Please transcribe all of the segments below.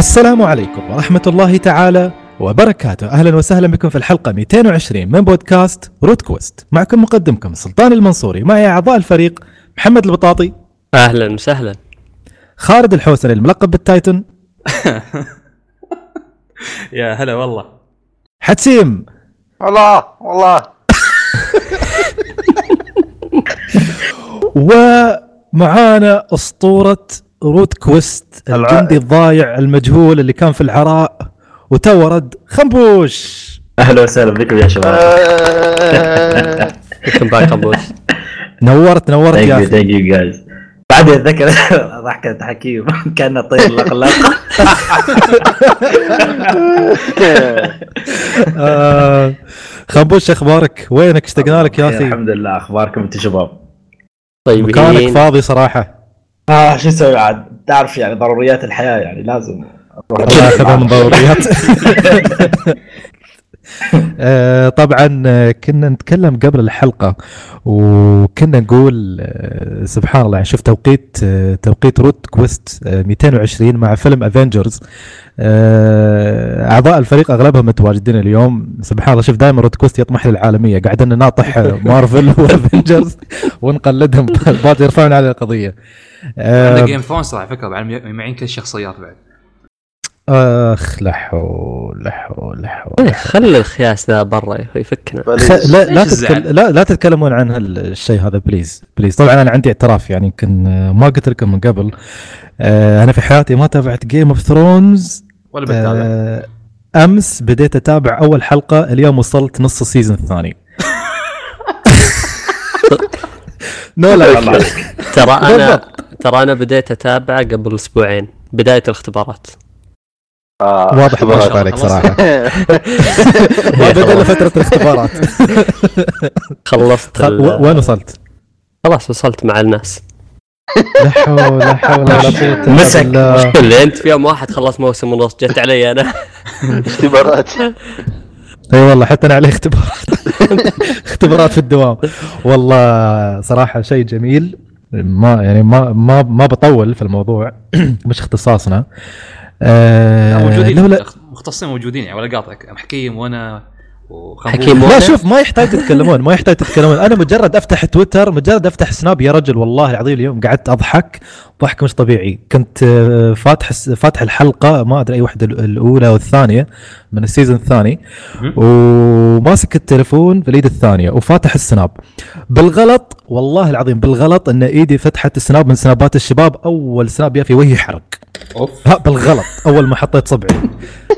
السلام عليكم ورحمة الله تعالى وبركاته. أهلا وسهلا بكم في الحلقة 220 من بودكاست رودكوست. معكم مقدمكم سلطان المنصوري، معي أعضاء الفريق محمد البطاطي. أهلا وسهلا. خالد الحوسن الملقب بالتايتن. يا هلا والله. حتسيم. والله. ومعانا أسطورة روت كويست الجندي الضايع المجهول اللي كان في العراء وتورد، خمبوش. أهلا وسهلا بكم يا شباب. باي خمبوش. نورت يا أخي. Thank you guys. بعد أتذكر ضحكة حكيم كان طير الأقلاق. خمبوش أخبارك؟ وينك؟ اشتقنا لك يا أخي. الحمد لله. أخباركم أنت شباب؟ طيب. مكانك فاضي صراحة. شو نسوي عاد؟ تعرف يعني ضروريات الحياة، يعني لازم أخذها من ضروريات. طبعا كنا نتكلم قبل الحلقة وكنا نقول سبحان الله، شوف توقيت روت كويست 220 مع فيلم افنجرز. اعضاء الفريق اغلبهم متواجدين اليوم، سبحان الله. شوف دائما روت كويست يطمح للعالمية، قاعدين ناطح مارفل وافنجرز ونقلدهم، الباطل يرفعون على القضية. عندنا جيم فون صراحة فكرة معين كل الشخصيات بعد. اخ لحول خلي الخياس ذا برا يفكنا. لا تتكلمون عن هالشيء هذا بليز. طبعا انا عندي اعتراف، يعني يمكن ما قلت لكم من قبل، انا في حياتي ما تابعت جيم اوف ثرونز ولا بتابع. امس بديت اتابع اول حلقه، اليوم وصلت نص السيزون الثاني. لا والله ترى انا بديت اتابع قبل اسبوعين بدايه الاختبارات. واضح ما عليك صراحة. بدل فترة الاختبارات خلصت. وين وصلت؟ خلاص وصلت مع الناس. لا حول ولا قوة. مسك اللي انت فيهم واحد خلص موسم ونص، جت علي انا اختبارات. اي والله حتى انا عليه اختبارات في الدوام. والله صراحة شيء جميل، ما يعني ما بطول في الموضوع. مش اختصاصنا. موجودين مختصين موجودين، يعني ولا قاطعك حكيم وانا وخمبوش. لا شوف، ما يحتاج تتكلمون. انا مجرد افتح تويتر، مجرد افتح سناب يا رجل، والله العظيم اليوم قعدت اضحك ضحك مش طبيعي. كنت فاتح الحلقه، ما ادري اي واحده، الاولى والثانيه من السيزون الثاني، وماسك التلفون باليد الثانيه وفاتح السناب بالغلط، والله العظيم بالغلط ان ايدي فتحت السناب من سنابات الشباب. اول سناب يا في وجهي حرق بالغلط اول ما حطيت صبعي.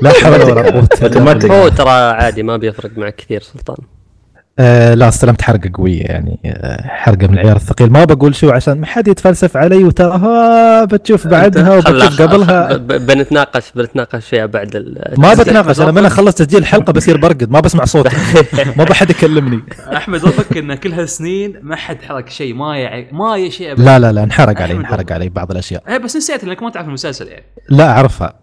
لا حول ولا قوه الا بالله. ترى عادي ما بيفرق معك كثير سلطان. لا استلمت حرقه قويه، يعني حرقه من العيار الثقيل. ما بقول شو عشان ما حد يتفلسف علي، وترى بتشوف بعدها وبتشوف قبلها. بنتناقش فيها بعد ما بتناقش. انا من اخلص تسجيل الحلقه بصير برقد، ما بسمع صوتي. ما بحد يكلمني. احمد وفك ان كل هالسنين ما حد حرق شيء، ما شيء. لا انحرق علي بعض الاشياء. بس نسيت انك ما تعرف المسلسل يعني. لا اعرفها.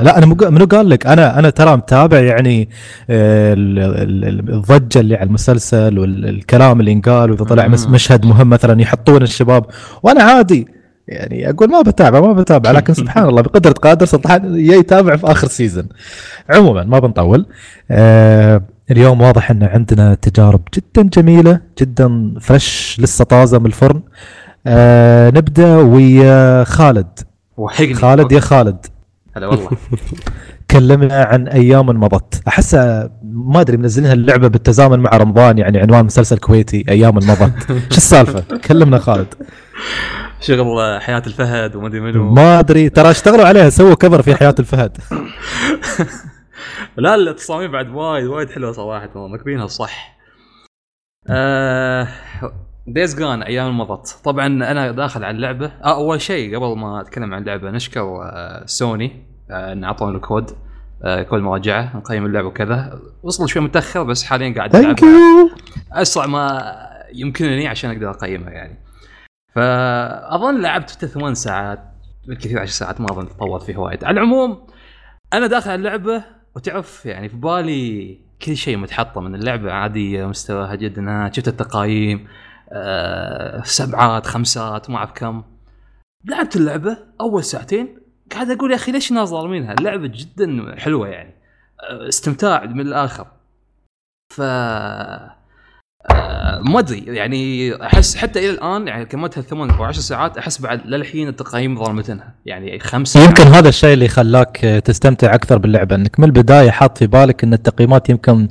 لا انا منو قال لك؟ انا ترى متابع، يعني الضجه اللي على المسلسل والكلام اللي انقال، واذا طلع مشهد مهم مثلا يحطون الشباب، وانا عادي يعني اقول ما بتابع. لكن سبحان الله بقدره قادر سلطان يتابع في اخر سيزن. عموما ما بنطول. اليوم واضح ان عندنا تجارب جدا جميله، جدا فريش، لسه طازه من الفرن. نبدا ويا خالد. خالد يا خالد، هلا والله. كلمنا عن ايام مضت. احس ما ادري منزلينها اللعبه بالتزامن مع رمضان، يعني عنوان مسلسل كويتي ايام مضت. شو السالفه؟ كلمنا خالد. شغل حياه الفهد وما ادري منو، ما ادري ترى اشتغلوا عليها، سووا كفر في حياه الفهد. لا التصاميم بعد وايد حلوه صراحه، مكبينها صح. Days Gone ايام مضت. طبعا انا داخل على اللعبه. اول شيء قبل ما اتكلم عن اللعبه نشكر سوني ان اعطونا الكود، كل مراجعه نقيم اللعبه وكذا. وصل شوي متاخر بس حاليا قاعد العب اسرع ما يمكنني عشان اقدر اقيمها يعني. فاظن لعبت 8 ساعات بالكثير، 10 ساعات، ما اظن تطورت فيه وايد. على العموم انا داخل على اللعبه، وتعرف يعني في بالي كل شيء متحطه من اللعبه، عاديه مستواها جدا. شفت التقايم، 7 5 ما اعرف كم. لعبت اللعبه اول ساعتين قاعد اقول يا اخي ليش ناظر منها، اللعبه جدا حلوه يعني استمتاع من الاخر. ف ما ادري يعني احس حتى الى الان يعني كمتها 8 او 10 ساعات احس بعد للحين التقييم ظلمتنها يعني 5. يمكن هذا الشيء اللي خلاك تستمتع اكثر باللعبه، انك من البدايه حاط في بالك ان التقييمات يمكن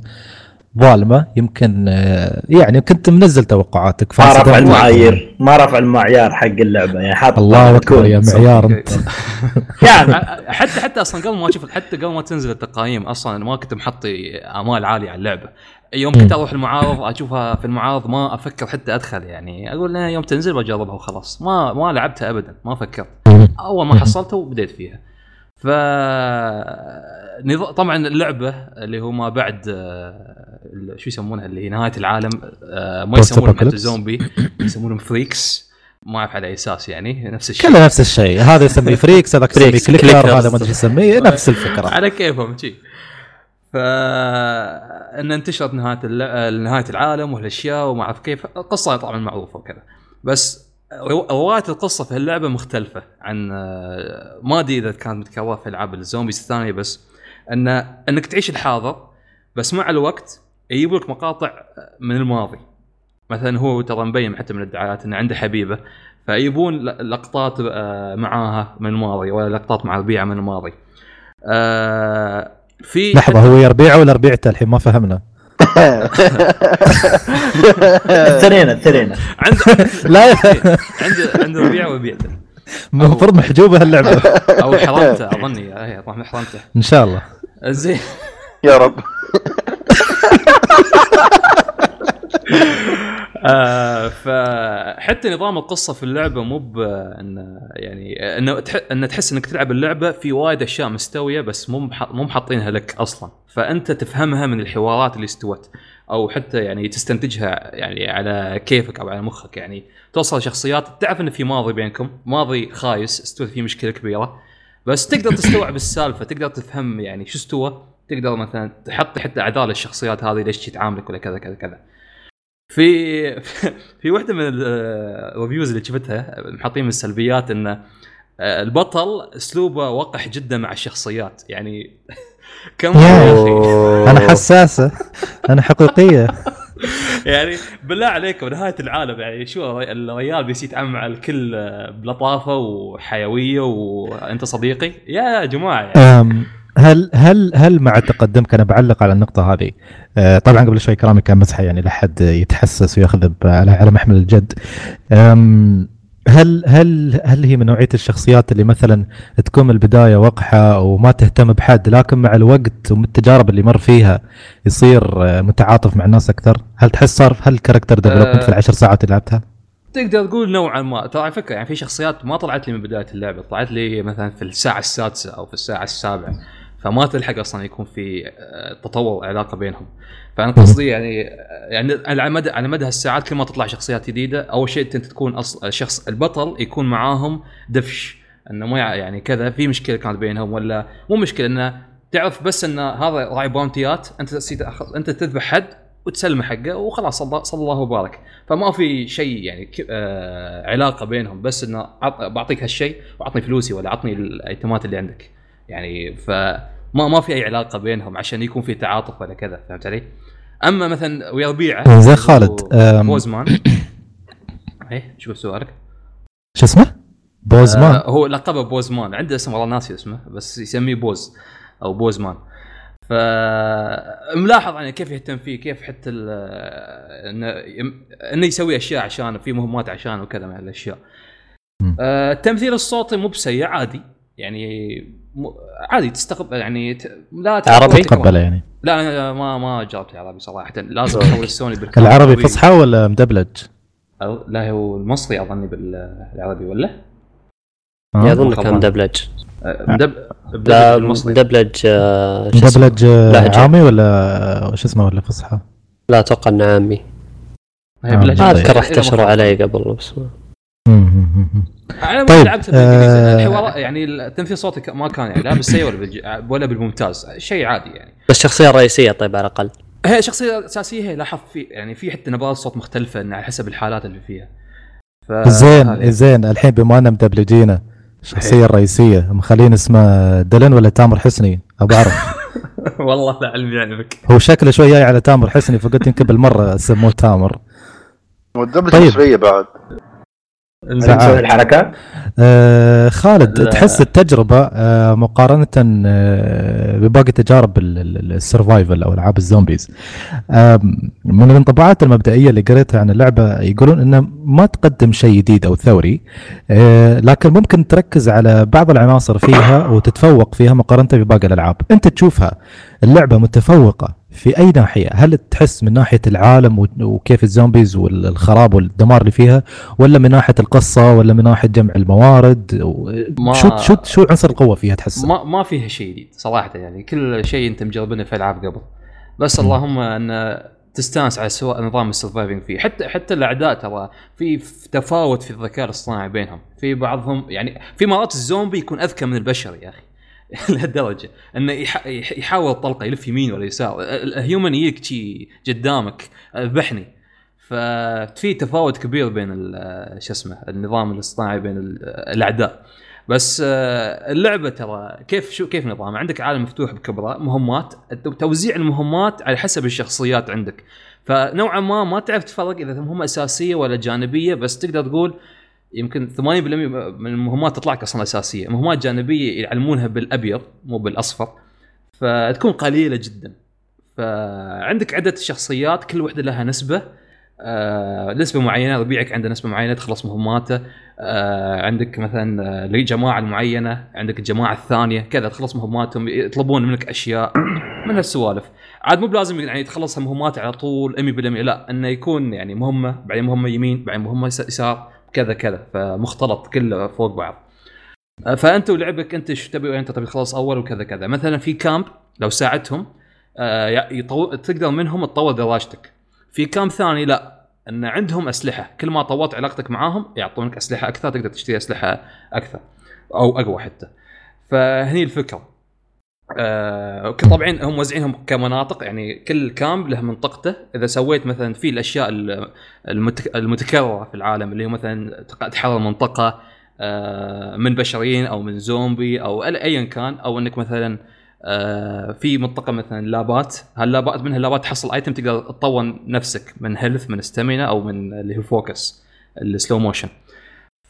ظالمه، يمكن يعني كنت منزل توقعاتك، ما رفع المعايير، ما رفع المعيار حق اللعبه يعني حاط. الله اكبر يا معيار انت يعني حتى اصلا قبل ما اشوف، حتى قبل ما تنزل التقييم اصلا ما كنت محطي امال عاليه على اللعبه. يوم كنت اروح المعارض اشوفها في المعارض ما افكر حتى ادخل، يعني اقول لها يوم تنزل بجربها وخلاص، ما لعبتها ابدا، ما فكرت، اول ما حصلتها وبديت فيها. ف طبعا اللعبه اللي هو ما بعد شو يسمونها اللي هي نهايه العالم، ما يسمونهم حتى زومبي، يسمونهم فريكس، ما اعرف على اساس يعني نفس الشيء، كله نفس الشيء، هذا يسميه فريكس، هذاك يسميه كليكر، هذا ما ادري يسميه نفس الفكره على كيفهم شيء. فان انتشرت نهايه العالم وهالاشياء وما اعرف كيف، القصه طبعا معروفه وكذا، بس روايه القصه في هاللعبه مختلفه عن ما ادري اذا كانت متكرره في العاب الزومبيز الثانيه، بس انك تعيش الحاضر، بس مع الوقت يجيب لك مقاطع من الماضي. مثلا هو ترى مبين حتى من الدعايات انه عنده حبيبه، فيبون لقطات معاها من الماضي، ولا لقطات مع ربيعه من الماضي. في لحظه، هو يربيعه ولا ربيعته؟ الحين ما فهمنا. الثنين عنده ربيعه وبيعته، المفروض محجوبه هاللعبه او حرمته اظني، اي راح محرمته ان شاء الله. زين يا رب. فحتى نظام القصه في اللعبه مو ان يعني انه تحس انك تلعب اللعبه في وايد اشياء مستويه، بس مو محطينها لك اصلا، فانت تفهمها من الحوارات اللي استوت، او حتى يعني تستنتجها يعني على كيفك او على مخك. يعني توصل شخصيات تعرف ان في ماضي بينكم، ماضي خايس استوت فيه مشكله كبيره، بس تقدر تستوعب السالفه، تقدر تفهم يعني شو استوى، تقدر مثلا تحط حتى اعذار للشخصيات هذه ليش تتعاملك ولا كذا كذا كذا. في واحدة من الريفيوز اللي شفتها محطين من السلبيات إن البطل أسلوبه وقح جدا مع الشخصيات، يعني كم أنا حساسة، أنا حقيقية. يعني بالله عليكم نهاية العالم، يعني شو الرجال بيسيت عم على الكل بلطافة وحيوية وأنت صديقي يا جماعة يعني. هل مع تقدمك، انا بعلق على النقطه هذه. طبعا قبل شوي كلامي كان مزح يعني لحد يتحسس وياخذ على محمل الجد. هل هي من نوعيه الشخصيات اللي مثلا تكون البدايه وقحه وما تهتم بحد، لكن مع الوقت ومن التجارب اللي مر فيها يصير متعاطف مع الناس اكثر؟ هل تحس صرف هل الكاركتر ديفلوبمنت في العشر ساعات اللي لعبتها؟ تقدر تقول نوعا ما. طبعا فكرة يعني في شخصيات ما طلعت لي من بداية اللعبة، طلعت لي مثلا في الساعة السادسة أو في الساعة السابعة، فما تلحق أصلا يكون في تطور علاقة بينهم. فأنا قصدي يعني على مدى هالساعات كل ما تطلع شخصيات جديدة، أول شيء أنت تكون شخص البطل يكون معاهم دفش إنه ما يعني كذا في مشكلة كانت بينهم، ولا مو مشكلة إنه تعرف بس إنه هذا راعي باونتيات، أنت تذبح حد وتسلم حقه وخلاص، صلى الله وبارك. فما في شيء يعني علاقه بينهم، بس انه بعطيك هالشيء واعطني فلوسي ولا اعطني الايتمات اللي عندك يعني. فما في اي علاقه بينهم عشان يكون في تعاطف ولا كذا، فهمت علي؟ اما مثلا ويا ربيعه زي خالد بوزمان ايه شوف سؤالك شو اسمه بوزمان، هو لقبه بوزمان، عنده اسم والله ناسي اسمه، بس يسميه بوز او بوزمان. فملاحظ يعني كيف يهتم فيه، كيف حتى انه يسوي اشياء عشان في مهمات عشان وكذا مع الاشياء. التمثيل الصوتي مو بسيء، عادي يعني، عادي تستقبل يعني، لا عربي تقبله يعني. لا ما جربت عربي صراحه، لازم احول سوني بالكامل. العربي فصحى ولا مدبلج؟ لا هو المصري اظني بالعربي، ولا يظن كان مدبلج. دبلج عامي ولا وش اسمه ولا فصحى؟ لا اتوقع انه عامي. اذكر احتشروا علي قبل بس انا ما لعبت بالانجليزي يعني. التمثيل صوتي ما كان يعني لا بالسيء ولا بالممتاز، شيء عادي يعني. بس الشخصيه الرئيسيه طيب على الاقل هي شخصيه اساسيه، لاحظت في يعني في حتى نبرات صوت مختلفه على حسب الحالات اللي فيها. زين الحين بما اننا مدبلجين الشخصية الرئيسية مخلين اسمه دلن ولا تامر حسني أبو عرف. والله لا علمي علمك. هو شكله شوية على تامر حسني فقلت يمكن بالمرة سموه تامر. مدبلج مصرية بعد. نسوي الحركة. خالد تحس التجربة مقارنة بباقي تجارب السرفايفل أو ألعاب الزومبيز من الانطباعات المبدئية اللي قريتها عن اللعبة يقولون إنه ما تقدم شيء جديد أو ثوري لكن ممكن تركز على بعض العناصر فيها وتتفوق فيها مقارنة بباقي الألعاب. أنت تشوفها اللعبة متفوقة في أي ناحية؟ هل تحس من ناحية العالم وكيف الزومبيز والخراب والدمار اللي فيها، ولا من ناحية القصة، ولا من ناحية جمع الموارد؟ شو عنصر القوة فيها تحس؟ ما فيها شيء جديد صراحة، يعني كل شيء أنت مجربينه في ألعاب قبل، بس اللهم أن تستانس على سواء نظام السرفايفنج فيه. حتى الأعداء ترى في تفاوت في الذكاء الاصطناعي بينهم، في بعضهم يعني في مرات الزومبي يكون أذكى من البشر يا أخي لهالدرجة انه يحاول الطلقه يلف يمين ولا يسار، الهيومن يجيك شي قدامك ذبحني. ففي تفاوت كبير بين شو اسمه النظام الاصطناعي بين الاعداء. بس اللعبه ترى كيف نظام، عندك عالم مفتوح بكبره، مهمات، توزيع المهمات على حسب الشخصيات عندك، فنوعا ما تعرف تفرق اذا مهمه اساسيه ولا جانبيه، بس تقدر تقول يمكن 80% من المهمات تطلعك أصلاً أساسية، مهمات جانبية يعلمونها بالأبيض مو بالأصفر، فتكون قليلة جداً. فعندك عدة شخصيات كل واحدة لها نسبة، نسبة معينة، ربيعك عنده نسبة معينة تخلص مهماته، عندك مثلاً لجماعة معينة، عندك الجماعة الثانية كذا تخلص مهماتهم، يطلبون منك أشياء من هالسوالف. عاد مو بلازم يعني تخلص مهمات على طول 100%، لا، إنه يكون يعني مهمة بعدين مهمة يمين بعدين مهمة يسار كذا، فمختلط كله فوق بعض. فانت ولعبك انت شو تبي، انت تبي خلاص اول وكذا. مثلا في كامب لو ساعدتهم تقدر منهم تطور دراجتك، في كامب ثاني لا، ان عندهم اسلحه، كل ما طورت علاقتك معاهم يعطونك اسلحه اكثر، تقدر تشتري اسلحه اكثر او اقوى حتى. فهني الفكره. طبعا هم وزعينهم كمناطق، يعني كل كامب له منطقته. اذا سويت مثلا في الاشياء المتكرره في العالم اللي هو مثلا تحرر منطقه من بشريين او من زومبي او ايا كان، او انك مثلا في منطقه مثلا لابات، هاللابات منها لابات تحصل ايتم تقدر تطور نفسك من هيلث، من استامينا، او من اللي هو فوكس السلو موشن.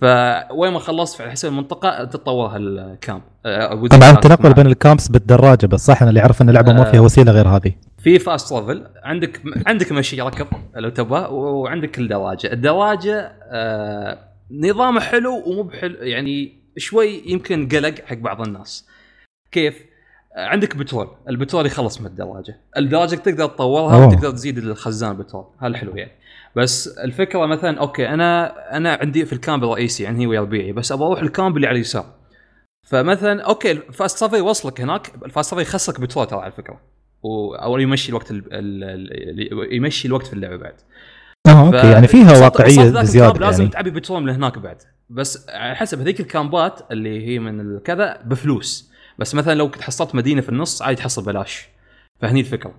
فوين ما خلصت على حسب المنطقه تتطورها الكامب. طبعا التنقل بين الكامبس بالدراجه، بس صح انا اللي اعرف ان اللعبه ما فيها وسيله غير هذه. في فاست ترافل، عندك مشي ركب لو تبغى، وعندك الدراجه نظام حلو ومو بحلو، يعني شوي يمكن قلق حق بعض الناس. كيف؟ عندك بترول، البترول يخلص من الدراجه، الدراجه تقدر تطورها وتقدر تزيد الخزان بترول، هذا حلو يعني. بس الفكره مثلا اوكي انا عندي في الكامب الرئيسي يعني ويا ربيعي، بس ابغى اروح الكامب اللي على اليسار، فمثلا اوكي الفاست ترافل يوصلك هناك، الفاست ترافل يخسرك بترول على الفكره، او يمشي الوقت يمشي الوقت في اللعبه بعد. اوكي يعني فيها واقعيه زياده، لازم تعبي بترول لهناك بعد، بس حسب هذيك الكامبات اللي هي من كذا بفلوس، بس مثلا لو كنت حصلت مدينه في النص عادي تحصل بلاش. فهني الفكره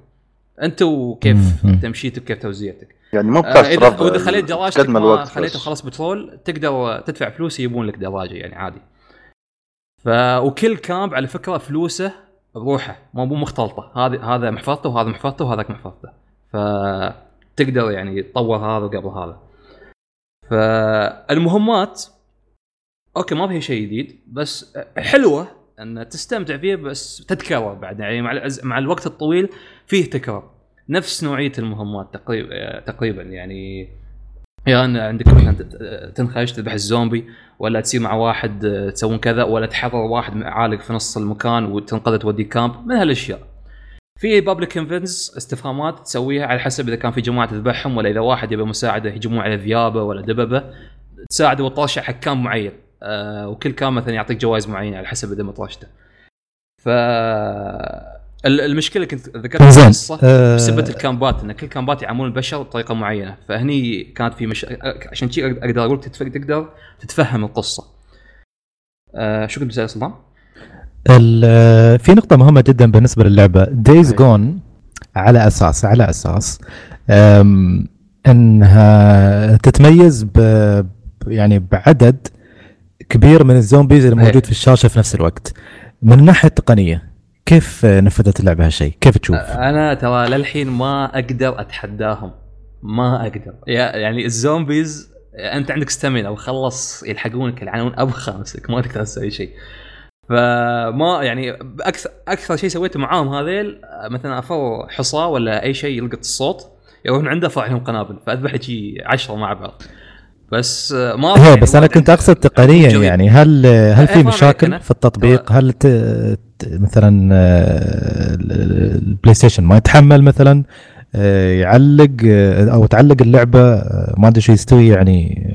انت وكيف تمشيتك وكيف توزيعتك، يعني مو بتعرف اذا خليت دراجتك ما خليته خلاص بترول تقدر تدفع فلوس يجيبون لك دراجه يعني عادي. وكل كامب على فكره فلوسه بروحه، مو مختلطه، هذا محفظته وهذا محفظته وهذاك محفظته، فتقدر يعني تطور هذا قبل هذا. فالمهمات اوكي ما فيها شيء جديد، بس حلوه ان تستمتع فيه، بس تتكرر بعد يعني مع الوقت الطويل فيه تكرار، نفس نوعيه المهمات تقريبا يعني. يعني عندك تنخش تذبح الزومبي، ولا تصير مع واحد تسوون كذا، ولا تحرر واحد عالق في نص المكان وتنقذ تودي كامب، من هالاشياء. في بابليك انفنس استفهامات تسويها على حسب اذا كان في جماعه تذبحهم، ولا اذا واحد يبي مساعده يجمعون على ذيابه ولا دببه تساعده وتطاشع حكام معين، وكل كان مثلا يعطيك جوائز معينه على حسب اذا مطاشته. ف المشكله كنت ذكرت قصه بسبب الكامبات، ان كل كامبات يعاملون البشر بطريقه معينه، فهني كانت في عشان شيء اقدر اقول تقدر تتفهم القصه. شو كنت بسال سلطان؟ في نقطه مهمه جدا بالنسبه للعبه Days Gone، على اساس انها تتميز يعني بعدد كبير من الزومبيز اللي موجود في الشاشه في نفس الوقت. من الناحيه التقنيه كيف نفذت اللعبه هالشيء؟ كيف تشوف؟ انا ترى للحين ما اقدر اتحداهم، ما اقدر. يعني الزومبيز انت عندك ستامين او خلص يلحقونك العنون ابخر مسك، ما تقدر تسوي شيء. فما يعني اكثر شيء سويته معاهم هذيل مثلا افر حصى ولا اي شيء يلقط الصوت يروح عنده فاعلهم قنابل فاذبح شيء 10 مع بعض. بس ما يعني بس انا كنت اقصد تقنيا جوي. يعني هل في مشاكل في التطبيق؟ هل مثلا البلاي ستيشن ما يتحمل مثلا يعلق او تعلق اللعبه ما ادري شو يستوي؟ يعني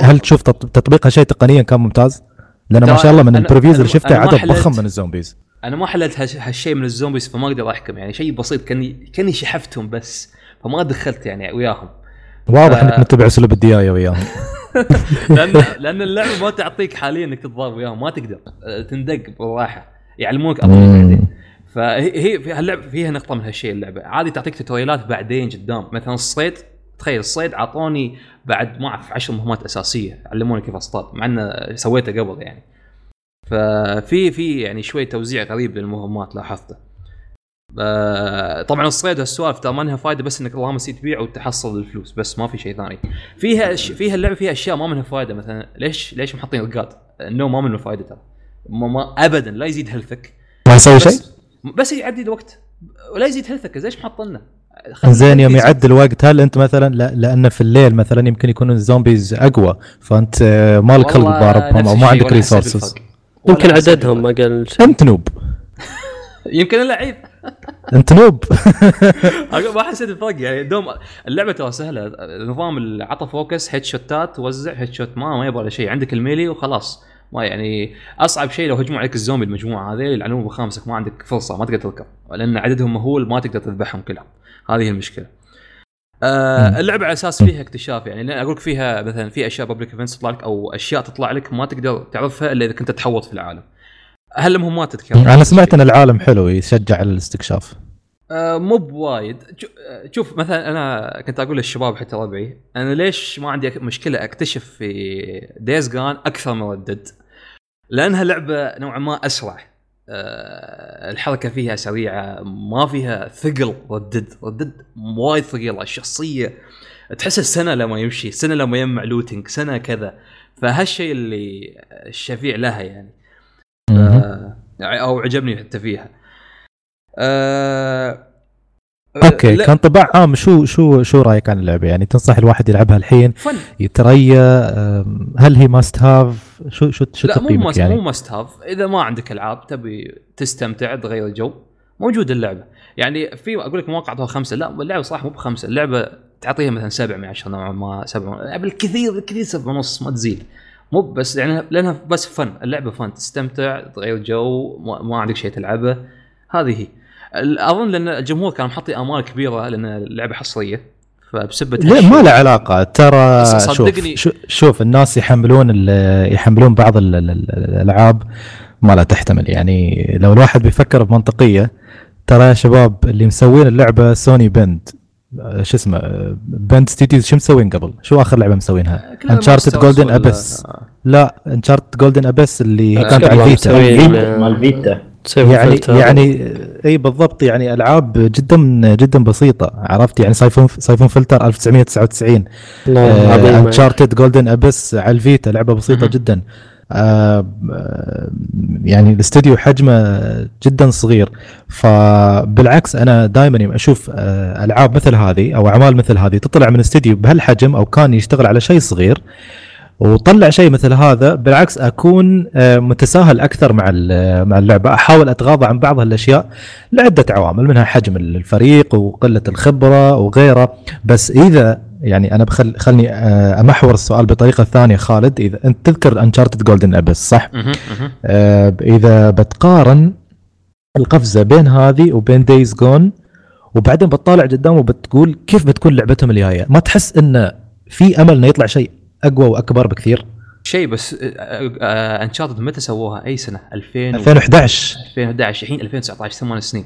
هل تشوف تطبيقها شيء تقنيا كان ممتاز؟ لأن ما شاء الله من البريفيوز اللي شفته عدد ضخم من الزومبيز. انا ما حللت هالشيء من الزومبيز فما اقدر احكم. يعني شيء بسيط كاني شحفتهم بس فما دخلت يعني وياهم. واضح انك متبع اسلوب الديايه وياهم. لان اللعبه ما تعطيك حاليا انك تتضارب وياهم، ما تقدر تندق بالراحه، يعلمونك اظن بعدين. فهي اللعبه فيها نقطه من هالشيء. اللعبه عادي تعطيك توتوريالات بعدين قدام، مثلا الصيد. تخيل الصيد عطوني بعد ما اعرف 10 مهمات اساسيه علموني كيف اصطاد، مع انه سويته قبل يعني. ففي يعني شوي توزيع غريب للمهمات لاحظته. طبعا الصيد والسوالف ترى ما لها فايده، بس انك اللهم سي تبيع وتحصل الفلوس، بس ما في شيء ثاني فيها اللعبه. فيها اشياء ما منها فايده، مثلا ليش محطين القات النوم؟ ما منه فايده ترى ابدا، لا يزيد هلثك، ما يسوي شيء، بس يعدي الوقت ولا يزيد هلثك. ليش محطنا زين يوم يعد الوقت؟ هل انت مثلا لان في الليل مثلا يمكن يكونوا الزومبيز اقوى فانت مالك خلق تضاربهم او ما عندك ريسورسز، يمكن عددهم اقل. انت نوب. يمكن اللعيب انت نوب. ما حسيت الفرق يعني. دوم اللعبه ترى سهله، نظام عطى فوكس هيد شوتات، توزع هيد شوت، ما يبغى ولا شيء، عندك الميلي وخلاص. ما يعني اصعب شيء لو هجموا عليك الزومبي المجموعه هذه يلعنون بخامسك، ما عندك فرصه، ما تقدر تركب لان عددهم مهول، ما تقدر تذبحهم كلهم، هذه المشكله. اللعبه على اساس فيها اكتشاف، يعني اقول لك فيها مثلا في اشياء بابليك ايفنتس تطلع لك او اشياء تطلع لك ما تقدر تعرفها الا اذا كنت تحوط في العالم. هل مهمات تتكرر؟ انا سمعت ان العالم حلو يشجع الاستكشاف. مو بوايد. شوف مثلا انا كنت اقول للشباب حتى ربعي، انا ليش ما عندي مشكله اكتشف في Days Gone اكثر من ردد، لانها لعبه نوعا ما اسرع، الحركه فيها سريعه، ما فيها ثقل. ردد وايد ثقيله، الشخصيه تحس السنه لما يمشي، سنه لما يجمع لوتنج، سنه كذا، فهالشيء اللي الشفيع لها يعني او عجبني حتى فيها. اوكي كان طبع عام. شو رايك عن اللعبه؟ يعني تنصح الواحد يلعبها الحين يتريى؟ هل هي ماست هاف؟ شو تقييمك؟ يعني مو ماست هاف. اذا ما عندك العاب تبي تستمتع تغير الجو، موجود اللعبه. يعني في اقول لك مواقع 5، لا اللعبه صح مو ب5، اللعبه تعطيها مثلا 7/10 نوعا ما، 7 بالكثير بالكثير، 7.5 ما تزيد. مو بس يعني لانها بس فن، اللعبه فن، تستمتع تغير جو، ما عندك شيء تلعبه. هذه هي. اظن لان الجمهور كان محطي امال كبيره لان اللعبه حصريه، فبسبب لا ما له علاقه ترى. شوف الناس يحملون بعض الالعاب ما لا تحتمل. يعني لو الواحد بيفكر بمنطقيه، ترى يا شباب اللي مسوين اللعبه سوني بند، شو اسمه بند ستيديز، شو مسوين قبل؟ شو اخر لعبه مسوينها؟ Uncharted Golden Abyss. لا Uncharted Golden Abyss اللي كانت على الفيتا. يعني اي بالضبط. يعني العاب جدا جدا بسيطه، عرفت؟ يعني Syphon Filter 1999، Uncharted Golden Abyss على الفيتا، لعبه بسيطه جدا. يعني الاستوديو حجمه جدا صغير. فبالعكس انا دائما اشوف العاب مثل هذه او اعمال مثل هذه تطلع من استوديو بهالحجم او كان يشتغل على شيء صغير وطلع شيء مثل هذا، بالعكس اكون متساهل اكثر مع اللعبه. احاول اتغاضى عن بعض هالاشياء لعده عوامل، منها حجم الفريق وقله الخبره وغيره. بس اذا يعني انا خلني امحور السؤال بطريقه ثانيه. خالد، اذا انت تذكر Uncharted Golden Abyss صح؟ اذا بتقارن القفزه بين هذه وبين Days Gone وبعدين بتطالع قدام وبتقول كيف بتكون لعبتهم الجايه، ما تحس ان في امل انه يطلع شيء اقوى واكبر بكثير؟ شيء بس Uncharted متى سووها؟ اي سنه؟ 2011 الحين 2019، 8 سنين.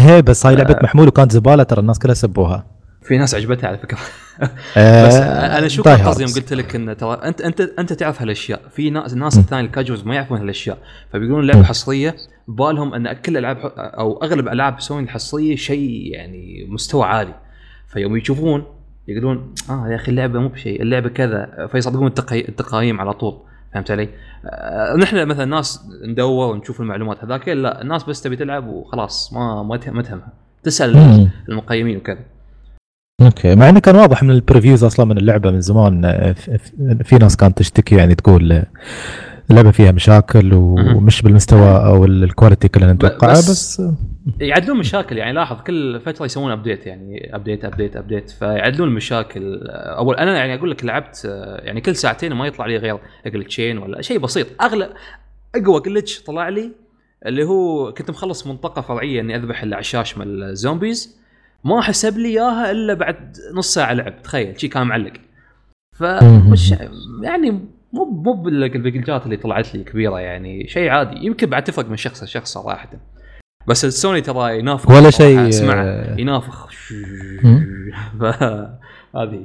هي بس هاي لعبه محمول وكانت زباله ترى، الناس كلها سبوها. في ناس عجبتها على فكرة. بس أنا شو قصدي يوم قلت لك إن ترى أنت تعرف هالأشياء. في ناس الثاني الكاجوز ما يعرفون هالأشياء، فبيقولون لعبة حصرية بالهم أن كل ألعاب أو أغلب ألعاب سوني الحصرية شيء يعني مستوى عالي، فيوم يشوفون يقولون يا أخي اللعبة مو بشيء، اللعبة كذا، فيصدقون التقييم على طول. فهمت علي؟ نحن مثلا ناس ندور ونشوف المعلومات هذاك، لا الناس بس تبي تلعب وخلاص ما تفهمها، تسأل المقيمين وكذا. اوكي، مع انه كان واضح من البريفيوز اصلا من اللعبه من زمان في ناس كانت تشتكي، يعني تقول اللعبه فيها مشاكل ومش بالمستوى او الكواليتي اللي نتوقعه، بس يعدلون مشاكل. يعني لاحظ كل فتره يسوون ابديت، يعني ابديت فيعدلون المشاكل. اول انا يعني اقول لك لعبت يعني كل ساعتين ما يطلع لي غير جلتشين ولا شيء بسيط. اقوى جلتش طلع لي اللي هو كنت مخلص منطقه فرعيه اني اذبح العشاش من الزومبيز، ما حسب لي اياها الا بعد نص ساعه لعب. تخيل شيء كان معلق. فمش يعني مو بالجلجات اللي طلعت لي كبيره، يعني شيء عادي، يمكن بعد تفرق من شخص لشخص صراحه. بس السوني ترى ينافخ ولا شيء، اسمع ينافخ هذه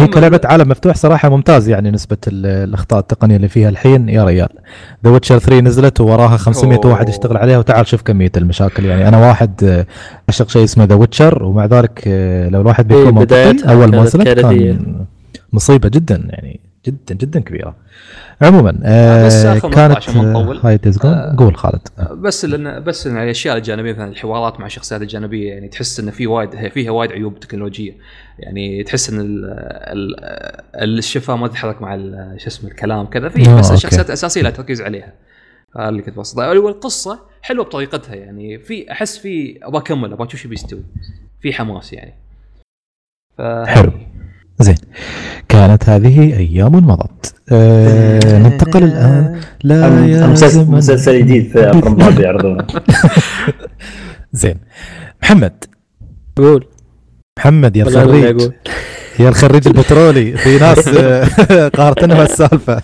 هي كلعبة عالم مفتوح صراحه ممتاز. يعني نسبه الاخطاء التقنيه اللي فيها الحين يا ريال، ذا ويتشر 3 نزلت ووراها 500 واحد يشتغل عليها، وتعال شوف كميه المشاكل. يعني انا واحد عشق شيء اسمه ذا ويتشر، ومع ذلك لو الواحد بيكون مبتدئ اول ما نزلت كان مصيبه جدا، يعني جدا جدا كبيره. عموما كانت هاي تزقون قول خالد. بس لأن الاشياء الجانبيه مثلا الحوارات مع الشخصيات الجانبيه، يعني تحس ان في وايد فيها وايد عيوب تكنولوجيه. يعني تحس ان الشفاه ما تتحرك مع شو اسمه الكلام كذا، في بس الشخصيات الاساسيه لا تركز عليها. اللي كنت بسطها والقصه حلوه بطريقتها، يعني في احس في ابغى اكمل، ابغى اشوف شو بيستوي، في حماس يعني. حلو زين، كانت هذه أيام مضت. ننتقل الآن مسلسل جديد في رمضان بيعرضونه. زين محمد، قول محمد يا الخريج، يا الخريج البترولي. في ناس قارتنا هالسالفة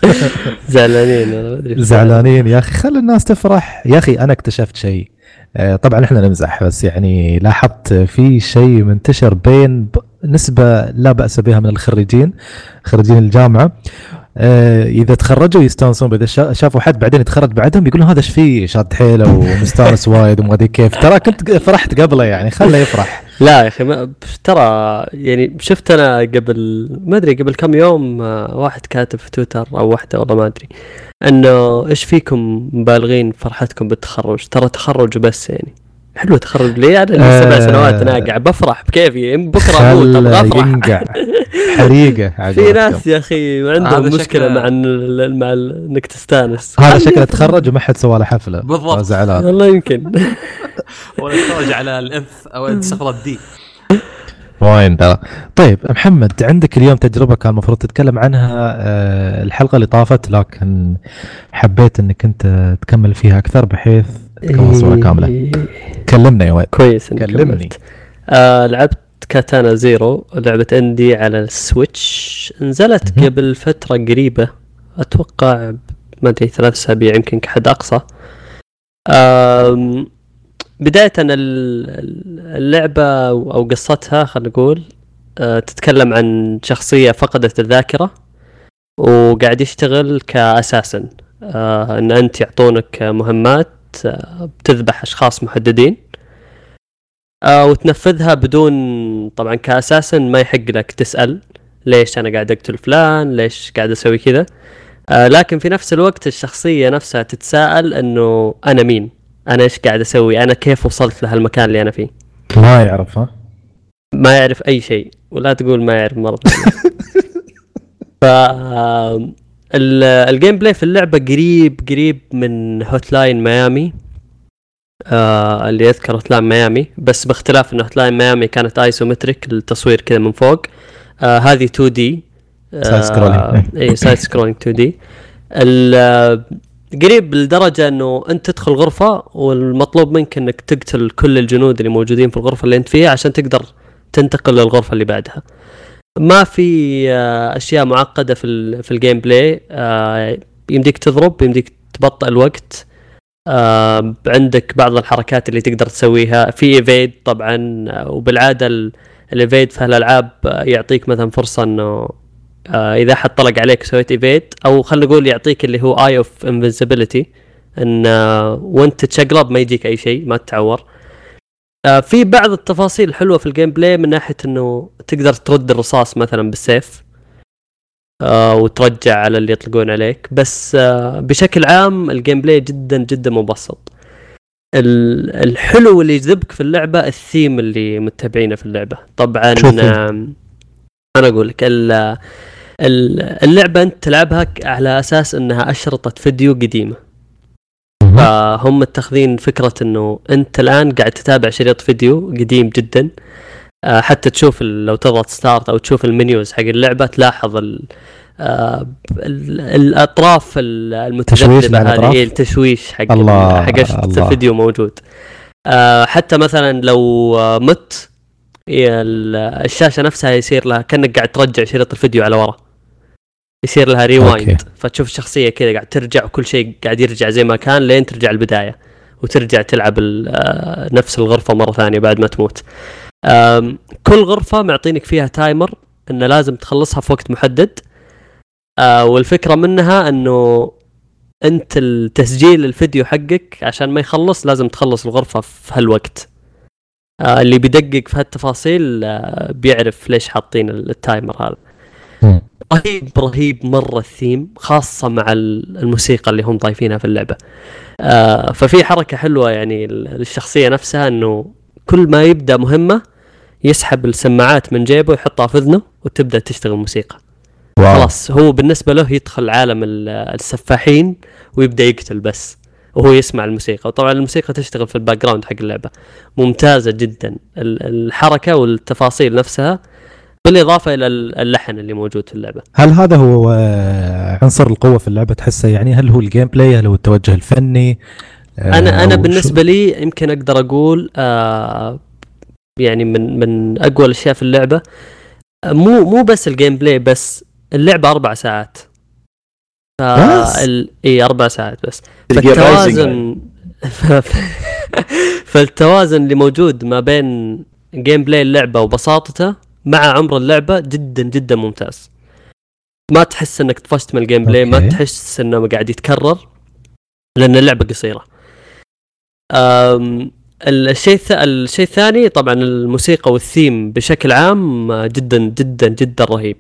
زعلانين يا أخي، خلي الناس تفرح يا أخي. أنا اكتشفت شيء، طبعا احنا نمزح، بس يعني لاحظت في شيء منتشر بين نسبة لا بأس بها من خريجين الجامعة. إذا تخرجوا يستانسون، إذا شافوا حد بعدين يتخرج بعدهم يقولون هذا شفي شاد حيله ومستانس وايد وما أدري كيف. ترى كنت فرحت قبله، يعني خله يفرح. لا يا أخي ترى يعني شفت أنا قبل ما أدري قبل كم يوم واحد كاتب في تويتر أو واحدة والله ما أدري أنه إيش فيكم مبالغين فرحتكم بالتخرج، ترى تخرج بس يعني حلو تخرج لي على السبع سنوات أنا قاعد بفرح بكيفي بكرة أموت أفرح حريقة. في ناس يا أخي ما عندهم مشكلة مع إنك تستانس، هذا شكله تخرج وما حد سوى له حفلة بالضبط. والله يمكن ولا تخرج على الإف أو السفرة دي وين ترى. طيب محمد، عندك اليوم تجربة كان مفروض تتكلم عنها الحلقة اللي طافت، لكن حبيت إنك أنت تكمل فيها أكثر بحيث تكون صورة كاملة. كلمنا يا واد. كويس كلمني. لعبت كاتانا زيرو، لعبة اندي على السويتش، نزلت قبل فترة قريبة، أتوقع ما أدري 3 أسابيع يمكن كحد أقصى. بداية اللعبة أو قصتها خلينا نقول تتكلم عن شخصية فقدت الذاكرة وقاعد يشتغل كأساسن، إن أنت يعطونك مهمات بتذبح أشخاص محددين وتنفذها بدون طبعا كأساسن ما يحق لك تسأل ليش أنا قاعد أقتل فلان، ليش قاعد أسوي كذا. لكن في نفس الوقت الشخصية نفسها تتساءل أنه أنا مين، أنا إيش قاعد أسوي، أنا كيف وصلت لهالمكان اللي أنا فيه. ما يعرف، ما يعرف أي شيء، ولا تقول ما يعرف مرة. فالجيم بلاي في اللعبة قريب من هوتلاين ميامي، اللي يذكر هوتلاين ميامي، بس باختلاف إن هوتلاين ميامي كانت آيسومتريك التصوير كذا من فوق، هذه 2D سايد سكرولينج 2D. قريب لدرجة أنه أنت تدخل غرفة والمطلوب منك أنك تقتل كل الجنود اللي موجودين في الغرفة اللي أنت فيها عشان تقدر تنتقل للغرفة اللي بعدها. ما في أشياء معقدة في الجيم بلاي، يمديك تضرب، يمديك تبطئ الوقت، عندك بعض الحركات اللي تقدر تسويها في إيفيد طبعا. وبالعادة الإيفيد في هالألعاب يعطيك مثلا فرصة إنه إذا حد طلق عليك سويت إيفيد، أو خلنا نقول يعطيك اللي هو آي أوف إنفيزيبيليتي، إن وأنت تشقلب ما يجيك أي شيء، ما تتعور. في بعض التفاصيل الحلوة في الجيم بلاي، من ناحية إنه تقدر ترد الرصاص مثلا بالسيف وترجع على اللي يطلقون عليك. بس بشكل عام الجيم بلاي جدا جدا مبسط. الحلو اللي يجذبك في اللعبة الثيم اللي متبعينه في اللعبة. طبعا أنا أقول لك اللعبة أنت تلعبها على أساس أنها أشرطة فيديو قديمة، فهم متخذين فكرة أنه أنت الآن قاعد تتابع شريط فيديو قديم جدا. حتى تشوف لو تضغط ستارت أو تشوف المنيوز حق اللعبة تلاحظ الأطراف المتجذبة هذه، التشويش حق شريط الفيديو موجود. حتى مثلا لو مت الشاشة نفسها يصير لها كأنك قاعد ترجع شريط الفيديو على ورا، يصير لها ريوايند، فتشوف الشخصية كذا قاعد ترجع وكل شيء قاعد يرجع زي ما كان لين ترجع البداية، وترجع تلعب نفس الغرفة مرة ثانية بعد ما تموت. كل غرفة معطينك فيها تايمر إنه لازم تخلصها في وقت محدد. والفكرة منها إنه أنت التسجيل الفيديو حقك عشان ما يخلص لازم تخلص الغرفة في هالوقت. اللي بيدقق في هالتفاصيل بيعرف ليش حاطين التايمر هذا. رهيب مرة الثيم، خاصة مع الموسيقى اللي هم ضايفينها في اللعبة. ففي حركة حلوة يعني الشخصية نفسها إنه كل ما يبدأ مهمة يسحب السماعات من جيبه ويحطها في أذنه وتبدأ تشتغل موسيقى. خلاص هو بالنسبة له يدخل عالم السفاحين ويبدأ يقتل بس وهو يسمع الموسيقى، وطبعا الموسيقى تشتغل في الباك جراوند حق اللعبة. ممتازة جدا الحركة والتفاصيل نفسها، بالإضافة إلى اللحن اللي موجود في اللعبة. هل هذا هو عنصر القوة في اللعبة تحسه؟ يعني هل هو الجيم بلاي، هل هو التوجه الفني؟ أنا بالنسبة لي يمكن أقدر أقول يعني من أقوى الأشياء في اللعبة مو بس الجيم بلاي، بس اللعبة 4 ساعات. إيه 4 ساعات بس. فالتوازن اللي موجود ما بين جيم بلاي اللعبة وبساطته مع عمر اللعبة جدا جدا ممتاز. ما تحس إنك طفشت من الجيم بلاي، ما تحس إنه قاعد يتكرر لأن اللعبة قصيرة. الشيء الثاني طبعا الموسيقى والثيم بشكل عام جدا جدا جدا رهيب.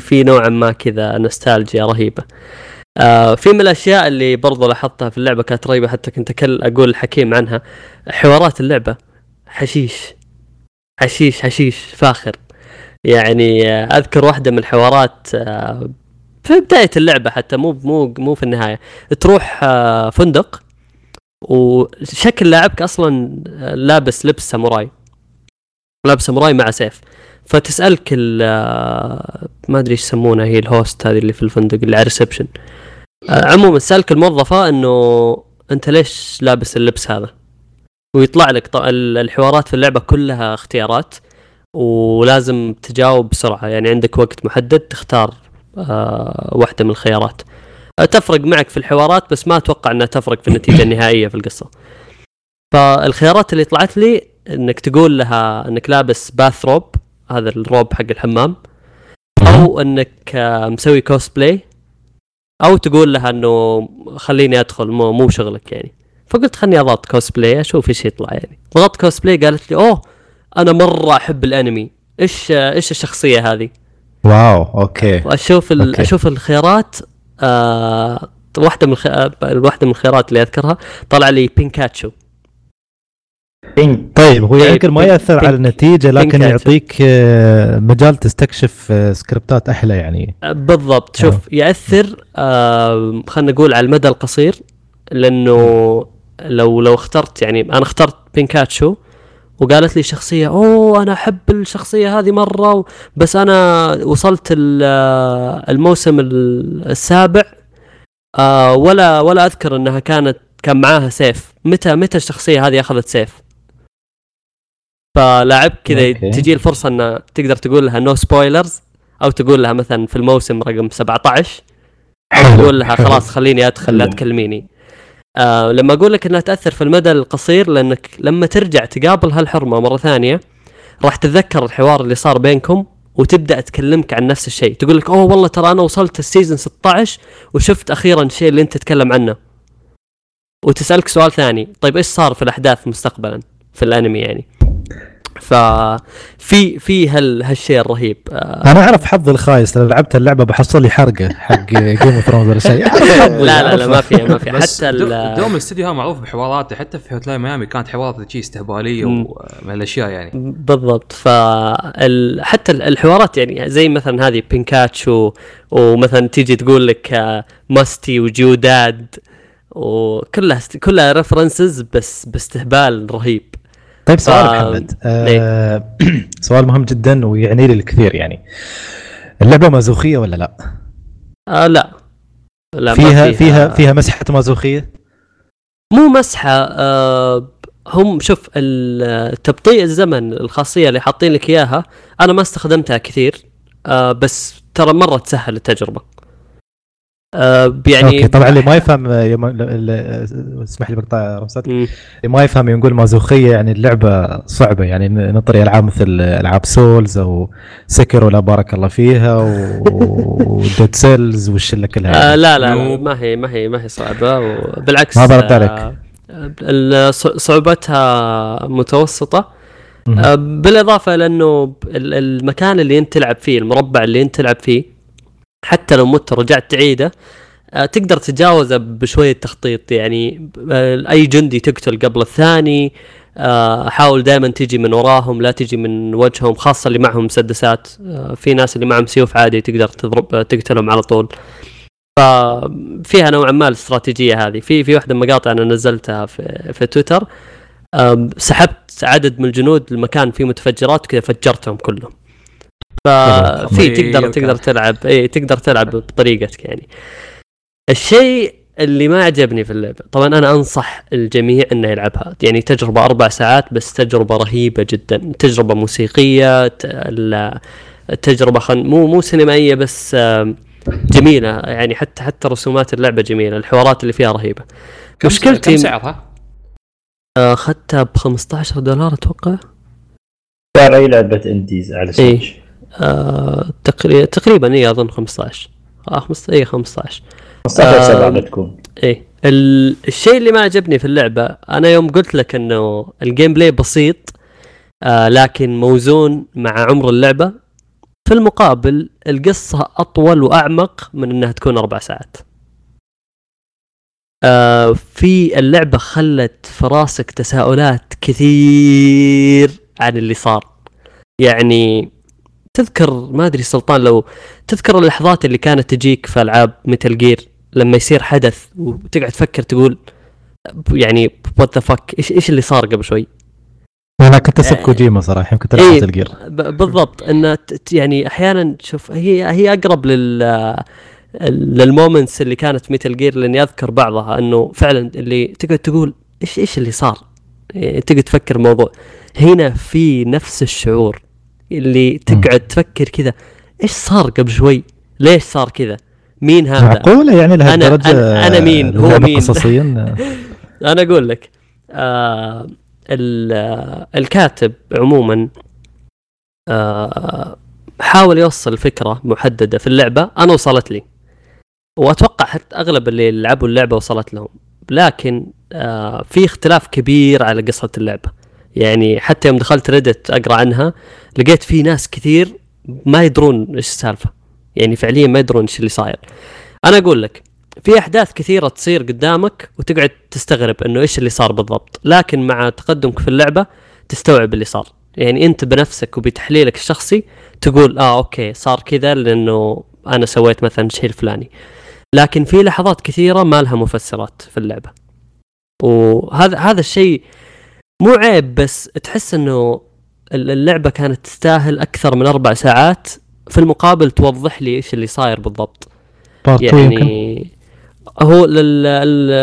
في نوعا ما كذا نوستالجيا رهيبة. في من الأشياء اللي برضو لاحظتها في اللعبة كانت رهيبة، حتى كنت أقول الحكيم عنها. حوارات اللعبة حشيش حشيش حشيش فاخر. يعني أذكر واحدة من الحوارات في بداية اللعبة، حتى مو في النهاية. تروح فندق وشكل لاعبك أصلا لابس لبس ساموراي، لابس ساموراي مع سيف، فتسألك ما أدري إيش يسمونها هي الهوست هذه اللي في الفندق اللي على الريسبشن. عموما سألك الموظفة إنه أنت ليش لابس اللبس هذا، ويطلع لك الحوارات في اللعبة كلها اختيارات ولازم تجاوب بسرعة. يعني عندك وقت محدد تختار واحدة من الخيارات. تفرق معك في الحوارات بس ما أتوقع أنها تفرق في النتيجة النهائية في القصة. فالخيارات اللي طلعت لي أنك تقول لها أنك لابس باث روب، هذا الروب حق الحمام، أو أنك مسوي كوسبلاي، أو تقول لها أنه خليني أدخل مو شغلك يعني. فقلت خلني أضغط كوسبلاي أشوف إيش يطلع. يعني ضغط كوسبلاي قالت لي أوه أنا مرة أحب الأنمي، إيش الشخصية هذه؟ واو اوكي. اشوف الخيارات. واحده من الخيارات اللي اذكرها طلع لي بينكاتشو. طيب هو يمكن ما ياثر على النتيجه، لكن يعطيك مجال تستكشف سكريبتات احلى يعني. بالضبط. شوف ياثر خلينا نقول على المدى القصير، لانه لو اخترت، يعني انا اخترت بينكاتشو وقالت لي شخصية أوه أنا أحب الشخصية هذه مرة، بس أنا وصلت الموسم 7 ولا أذكر أنها كان معاها سيف. متى الشخصية هذه أخذت سيف؟ فلاعب كذا تجي الفرصة أن تقدر تقول لها نو سبويلرز، أو تقول لها مثلا في الموسم رقم 17، أو تقول لها خلاص خليني أدخل لا تكلميني. لما أقول لك أنها تأثر في المدى القصير، لأنك لما ترجع تقابل هالحرمة مرة ثانية راح تتذكر الحوار اللي صار بينكم وتبدأ تكلمك عن نفس الشيء. تقول لك اوه والله ترى انا وصلت السيزن 16 وشفت اخيرا الشيء اللي انت تتكلم عنه، وتسألك سؤال ثاني، طيب ايش صار في الاحداث مستقبلا في الانمي يعني. ففي في هالشيء الرهيب. انا اعرف حظ الخايس، انا لعبت اللعبه بحصل لي حرقه حق جيم اوف ثرونز ولا شيء. لا ما في حتى دوم الاستديو معروف بحواراته، حتى في هوتلاين ميامي كانت حوارات شيء استهباليه ومن الاشياء يعني بالضبط. حتى الحوارات يعني زي مثلا هذه بينكاتشو، ومثلا تيجي تقول لك ماستي وجوداد، وكلها ريفرنسز بس باستهبال رهيب. طيب سؤال محمد، سؤال مهم جدا ويعني لي الكثير يعني. اللعبة مازوخية ولا لا؟ لا فيها مسحة مازوخية؟ مو مسحة. هم شوف التبطيء الزمن الخاصية اللي حاطين لك اياها انا ما استخدمتها كثير، بس ترى مرة تسهل التجربة. يعني أوكي. طبعا اللي ما يفهم اسمح لي بقطع رمساتك، اللي ما يفهم يقول مازوخيه يعني اللعبه صعبه، يعني نطري العاب مثل العاب سولز او سكيرو لا بارك الله فيها وديد سيلز والشله كلها. لا ما هي صعبه، وبالعكس ما برد عليك، صعوبتها متوسطه. بالاضافه لانه المكان اللي انت تلعب فيه، المربع اللي انت تلعب فيه، حتى لو مت رجعت تعيده تقدر تتجاوزه بشوية تخطيط. يعني أي جندي تقتل قبل الثاني، حاول دائما تيجي من وراهم لا تيجي من وجههم، خاصة اللي معهم مسدسات. في ناس اللي معهم سيوف عادي تقدر تضرب تقتلهم على طول. ففيها نوعا ما الاستراتيجية هذه. في واحدة مقاطع أنا نزلتها في تويتر، سحبت عدد من الجنود المكان فيه متفجرات كذا، فجرتهم كلهم. ففي تقدر تلعب تقدر تلعب بطريقتك يعني. الشيء اللي ما عجبني في اللعبة، طبعا انا انصح الجميع انه يلعبها، يعني تجربة 4 ساعات بس تجربة رهيبة جدا، تجربة موسيقية، تجربة مو سينمائية بس جميلة يعني. حتى رسومات اللعبة جميلة، الحوارات اللي فيها رهيبة. مشكلتي كم سعرها؟ اخذتها $15 اتوقع. صار أي لعبة انديز على سويتش؟ تقريبا إيه أظن 15 15 7 تكون. إيه الشيء اللي ما عجبني في اللعبة، أنا يوم قلت لك إنه الجيم بلاي بسيط لكن موزون مع عمر اللعبة. في المقابل القصة أطول وأعمق من إنها تكون 4 ساعات. في اللعبة خلت فراسك تساؤلات كثير عن اللي صار. يعني تذكر ما أدري سلطان، لو تذكر اللحظات اللي كانت تجيك في ألعاب ميتل جير لما يصير حدث وتقعد تفكر تقول يعني what the fuck إيش اللي صار قبل شوي. أنا كنت أسب كوجيما صراحة، كنت ألعب ميتل جير بالضبط. إن يعني أحيانا شوف هي أقرب للمومنتس اللي كانت ميتل جير، لأني أذكر بعضها إنه فعلا اللي تقعد تقول إيش اللي صار، تقعد تفكر الموضوع. هنا في نفس الشعور اللي تقعد تفكر كذا ايش صار قبل شوي، ليش صار كذا، مين هذا، معقوله يعني لهالدرجه أنا مين، هو مين قصصيا. انا اقول لك الكاتب عموما حاول يوصل فكره محدده في اللعبه. انا وصلت لي، واتوقع حتى اغلب اللي يلعبوا اللعبه وصلت لهم، لكن في اختلاف كبير على قصه اللعبه. يعني حتى يوم دخلت ريدت اقرا عنها لقيت في ناس كثير ما يدرون ايش السالفه، يعني فعليا ما يدرون ايش اللي صاير. انا اقول لك في احداث كثيره تصير قدامك وتقعد تستغرب انه ايش اللي صار بالضبط، لكن مع تقدمك في اللعبه تستوعب اللي صار. يعني انت بنفسك وبتحليلك الشخصي تقول اوكي صار كذا لانه انا سويت مثلا الشيء الفلاني. لكن في لحظات كثيره ما لها مفسرات في اللعبه، وهذا الشيء مو عيب، بس تحس انه اللعبة كانت تستاهل اكثر من 4 ساعات. في المقابل توضح لي ايش اللي صاير بالضبط. يعني هو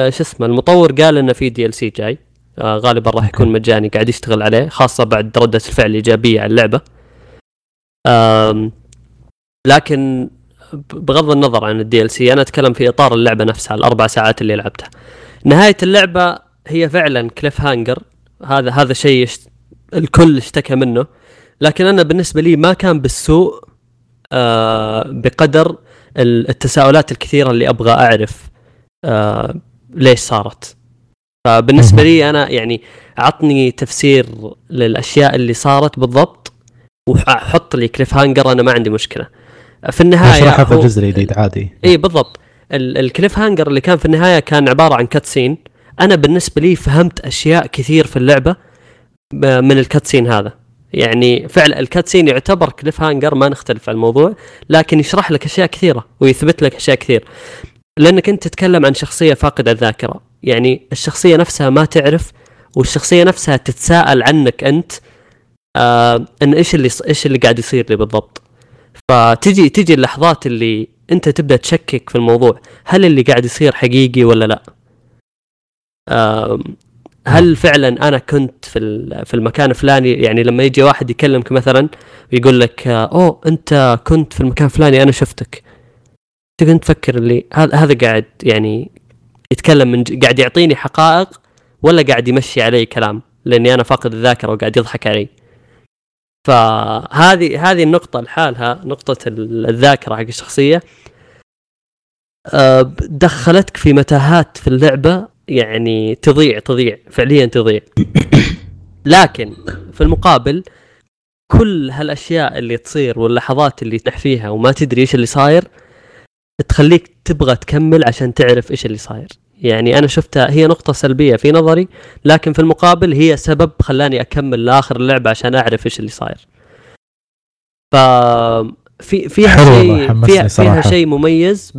شو اسمه المطور قال انه في DLC جاي غالبا راح يكون مجاني، قاعد يشتغل عليه خاصة بعد ردة الفعل الايجابية على اللعبة. لكن بغض النظر عن DLC انا اتكلم في اطار اللعبة نفسها، ال4 ساعات اللي لعبتها. نهاية اللعبة هي فعلا كليف هانجر، هذا شيء الكل اشتكى منه، لكن أنا بالنسبة لي ما كان بالسوء بقدر التساؤلات الكثيرة اللي أبغى أعرف ليش صارت. فبالنسبة لي أنا يعني عطني تفسير للأشياء اللي صارت بالضبط وحط لي كليف هانجر، أنا ما عندي مشكلة. في النهاية أشرحها في الجزء الجديد عادي. إيه بالضبط. الكليف هانجر اللي كان في النهاية كان عبارة عن كاتسين. أنا بالنسبة لي فهمت أشياء كثير في اللعبة من الكاتسين هذا، يعني فعل الكاتسين يعتبر كليف هانجر، ما نختلف على الموضوع، لكن يشرح لك أشياء كثيرة ويثبت لك أشياء كثير، لأنك أنت تتكلم عن شخصية فاقدة الذاكرة، يعني الشخصية نفسها ما تعرف، والشخصية نفسها تتساءل عنك أنت إن إيش اللي قاعد يصير لي بالضبط. فتجي اللحظات اللي أنت تبدأ تشكك في الموضوع، هل اللي قاعد يصير حقيقي ولا لا؟ هل فعلا أنا كنت في المكان فلاني؟ يعني لما يجي واحد يكلمك مثلا ويقول لك أوه أنت كنت في المكان فلاني، أنا شفتك، تقدر تفكر اللي هذا قاعد يعني يتكلم قاعد يعطيني حقائق ولا قاعد يمشي علي كلام، لأني أنا فاقد الذاكرة وقاعد يضحك علي. فهذه النقطة لحالها، نقطة الذاكرة حق الشخصية، دخلتك في متاهات في اللعبة، يعني تضيع فعليا تضيع. لكن في المقابل كل هالأشياء اللي تصير واللحظات اللي تحفيها وما تدري إيش اللي صاير تخليك تبغى تكمل عشان تعرف إيش اللي صاير. يعني أنا شفتها هي نقطة سلبية في نظري، لكن في المقابل هي سبب خلاني أكمل لآخر اللعبة عشان أعرف إيش اللي صاير. فيها شيء مميز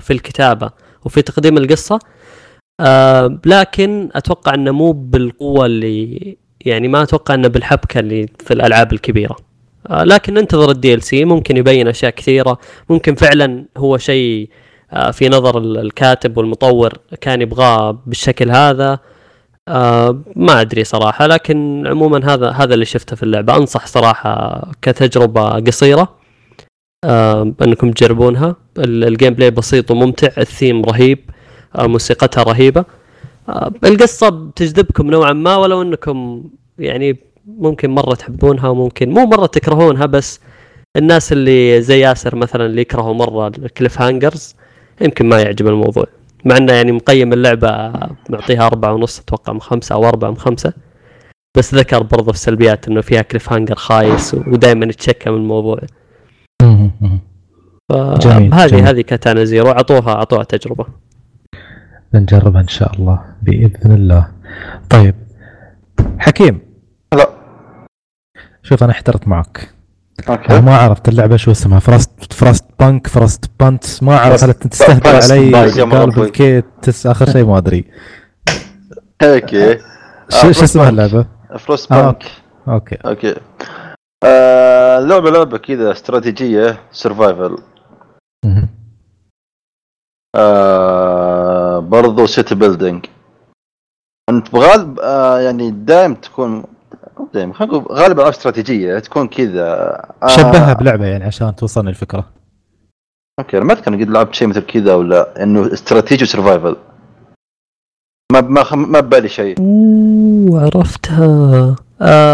في الكتابة وفي تقديم القصة، لكن أتوقع أنه مو بالقوة اللي يعني ما أتوقع أنه بالحبكة اللي في الألعاب الكبيرة. لكن ننتظر DLC، ممكن يبين أشياء كثيرة، ممكن فعلا هو شيء في نظر الكاتب والمطور كان يبغاه بالشكل هذا، ما أدري صراحة. لكن عموما هذا اللي شفته في اللعبة. أنصح صراحة كتجربة قصيرة أنكم تجربونها، الجيم بلاي بسيط وممتع، الثيم رهيب، موسيقتها رهيبة، القصة بتجذبكم نوعا ما، ولو أنكم يعني ممكن مرة تحبونها وممكن مو مرة تكرهونها. بس الناس اللي زي ياسر مثلا اللي يكرهوا مرة الكليف هانجرز يمكن ما يعجب الموضوع، مع أنه يعني مقيم اللعبة معطيها 4.5 أتوقع من 5 أو 4 من 5، بس ذكر برضه في سلبيات أنه فيها كليف هانجر خايس ودائما تشكى من الموضوع. هذه كاتانا زيرو، عطوها تجربة، نجربها إن شاء الله بإذن الله. طيب حكيم، هلا، شوف أنا احترت معك، أنا ما عرفت اللعبة شو اسمها، فراست بانك ما عرفت، هل تستهدر علي قالب الكيت آخر شيء ما أدري هيك شو اسمها اللعبة. فراست بانك. أوكي. لعبة كده استراتيجية سيرفايفل، برضو سيتي بيلدينج. أنت بغالب يعني دائم تكون غالبا استراتيجية تكون كذا، شبهها بلعبة يعني عشان توصلني الفكرة. أوكي، ما أذكر قد لعبت شيء مثل كذا ولا، إنه استراتيجي سيرفايفل، ما ببالي شيء. عرفتها،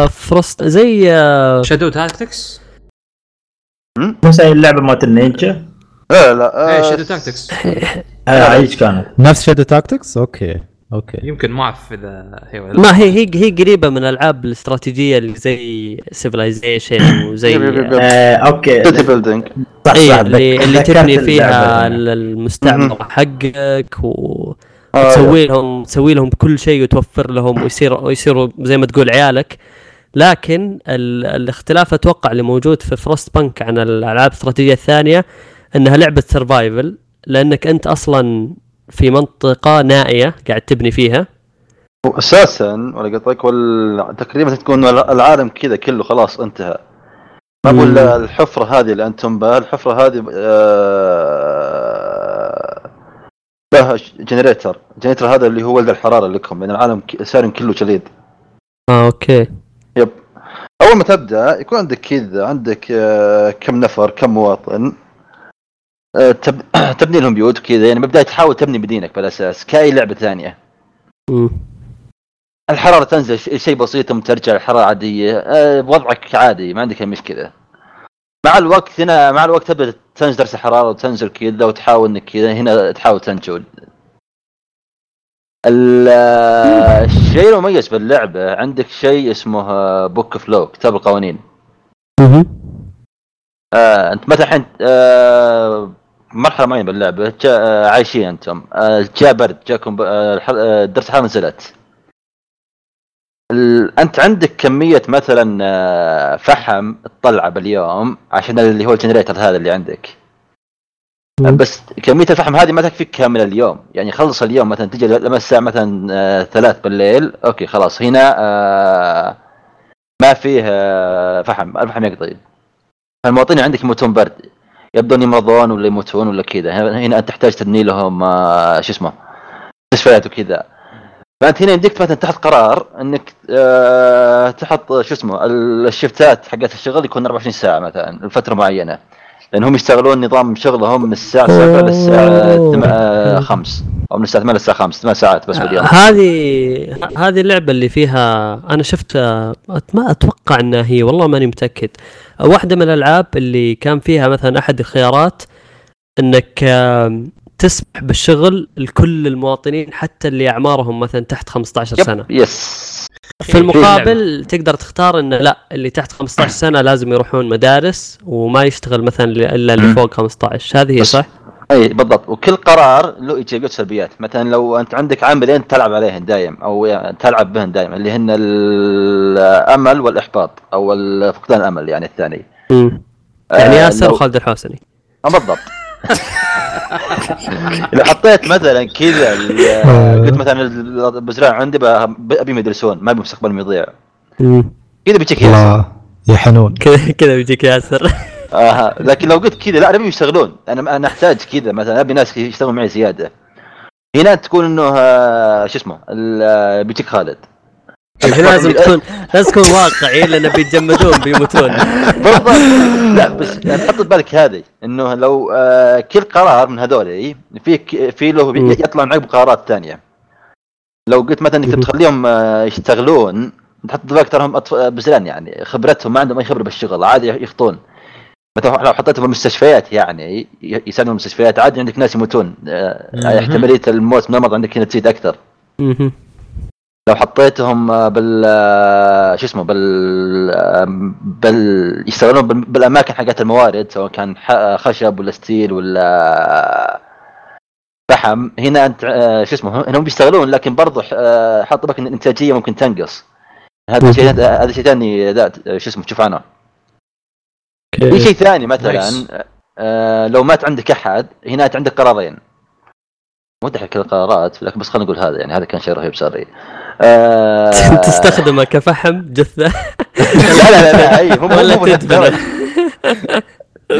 فرست زي شادو تاكتكس، بس هي اللعبة مالت النينجا. لا شادو تاكتكس عايش كانت نفس شادو تاكتكس. اوكي يمكن ما اعرف اذا هي ولا ما هي قريبه من الالعاب الاستراتيجيه اللي زي سيفلايزيشن وزي اوكي بيلدينج، اللي تبني فيها المستعمره حقك وتسوي لهم كل شيء وتوفر لهم ويصيروا زي ما تقول عيالك. لكن الاختلاف اتوقع اللي موجود في فروست بانك عن الالعاب الاستراتيجيه الثانيه انها لعبه سرفايفل، لانك انت اصلا في منطقة نائية قاعد تبني فيها وأساساً ولا قطعك ولا تقريباً تكون العالم كذا كله خلاص انتهى. ما أقول الحفرة هذه اللي أنتم بها، الحفرة هذه لها جنريتر هذا اللي هو ولد الحرارة لكم، لأن العالم صار كله جليد. أوكي. يب. أول ما تبدأ يكون عندك كذا، عندك كم نفر، كم مواطن، تبني لهم بيوت كذا، يعني مبدأ تحاول تبني مدينتك بالأساس كأي لعبة ثانية. الحرارة تنزل شيء بسيط ثم ترجع الحرارة عادية، وضعك عادي ما عندك مشكلة. مع الوقت هنا مع الوقت تبدأ تنزل درس الحرارة وتنزل كذا وتحاول انك كذا هنا تحاول تنجل. الشيء المميز باللعبة عندك شيء اسمه بوك فلو، كتاب القوانين. انت مثلا الحين مرحلة معينة باللعبة عايشين انتم، جاء برد جاكم درس حرارة نزلت، انت عندك كميه مثلا فحم تطلعه باليوم عشان اللي هو الجنريتر هذا اللي عندك، بس كميه الفحم هذه ما تكفيك كامل اليوم، يعني خلص اليوم مثلا تجي لما الساعه مثلا 3 بالليل اوكي خلاص هنا ما فيه فحم، الفحم يقضي، فالمواطنين عندك يموتون برد، يبدون يمرضون ولا يموتون ولا كذا، هنا انت تحتاج تبني لهم شو اسمه مستشفيات وكذا. فأنت هنا يمديك مثلا تحط قرار انك تحط شو اسمه الشفتات حقت الشغل يكون 24 ساعه مثلا لفتره معينه، لان هم يشتغلون نظام شغلهم من الساعه 7 للساعه 5 او من الساعه 8 للساعه 5، 8 ساعات بس باليوم. هذه اللعبه اللي فيها انا شفت ما اتوقع انها هي، والله ماني متاكد، واحده من الالعاب اللي كان فيها مثلا احد الخيارات انك تسمح بالشغل لكل المواطنين حتى اللي أعمارهم مثلا تحت 15 سنة. يس. في المقابل تقدر تختار إن لا، اللي تحت 15 سنة لازم يروحون مدارس وما يشتغل مثلا إلا اللي فوق 15. هذه هي صح؟ أي بالضبط. وكل قرار له إيجابيات وسلبيات. مثلا لو أنت عندك عاملين تلعب عليهن دائم أو تلعب بهن دائم اللي هن الأمل والإحباط أو فقدان الأمل يعني الثاني. يعني ياسر وخالد الحوسني. بالضبط. لو حطيت مثلا كذا قلت مثلا البزران عندي ابي يدرسون ما بمستقبل يضيع كذا بيجيك ياسر يا حنون كذا بيجيك ياسر. لكن لو قلت كذا لا انا ابي يشتغلون، انا احتاج كذا مثلا ابي ناس يشتغلون معي زياده، هنا تكون انه شو اسمه بيجيك خالد. لازم تكون واقعي لأن بيتجمدون بيموتون. بالضبط. لا بس يعني حط بالك هذه إنه لو كل قرار من هذول في له يطلع معك بقرارات ثانية. لو قلت مثلا إنك تخليهم يشتغلون تحط بالك تراهم بزلان يعني خبرتهم ما عندهم أي خبرة بالشغل عادي يخطون. مثلا لو حطيتهم المستشفيات يعني يساعدون المستشفيات عادي عندك ناس يموتون، احتمالية الموت من المرض عندك هنا تزيد أكثر. لو حطيتهم يشتغلون بالأماكن حقت الموارد سواء كان خشب ولا ستيل ولا فحم، هنا أنت هنا هم بيشتغلون لكن برضو حاط بالك إن الإنتاجية ممكن تنقص. هذا شيء ثاني تشوف عنه. في شيء ثاني مثلا لو مات عندك أحد هنا أنت عندك قرارين. مدحك كل القرارات لكن بس خلينا نقول هذا يعني هذا كان شيء رهيب صاري. تستخدمه كفحم جثة. لا أي هم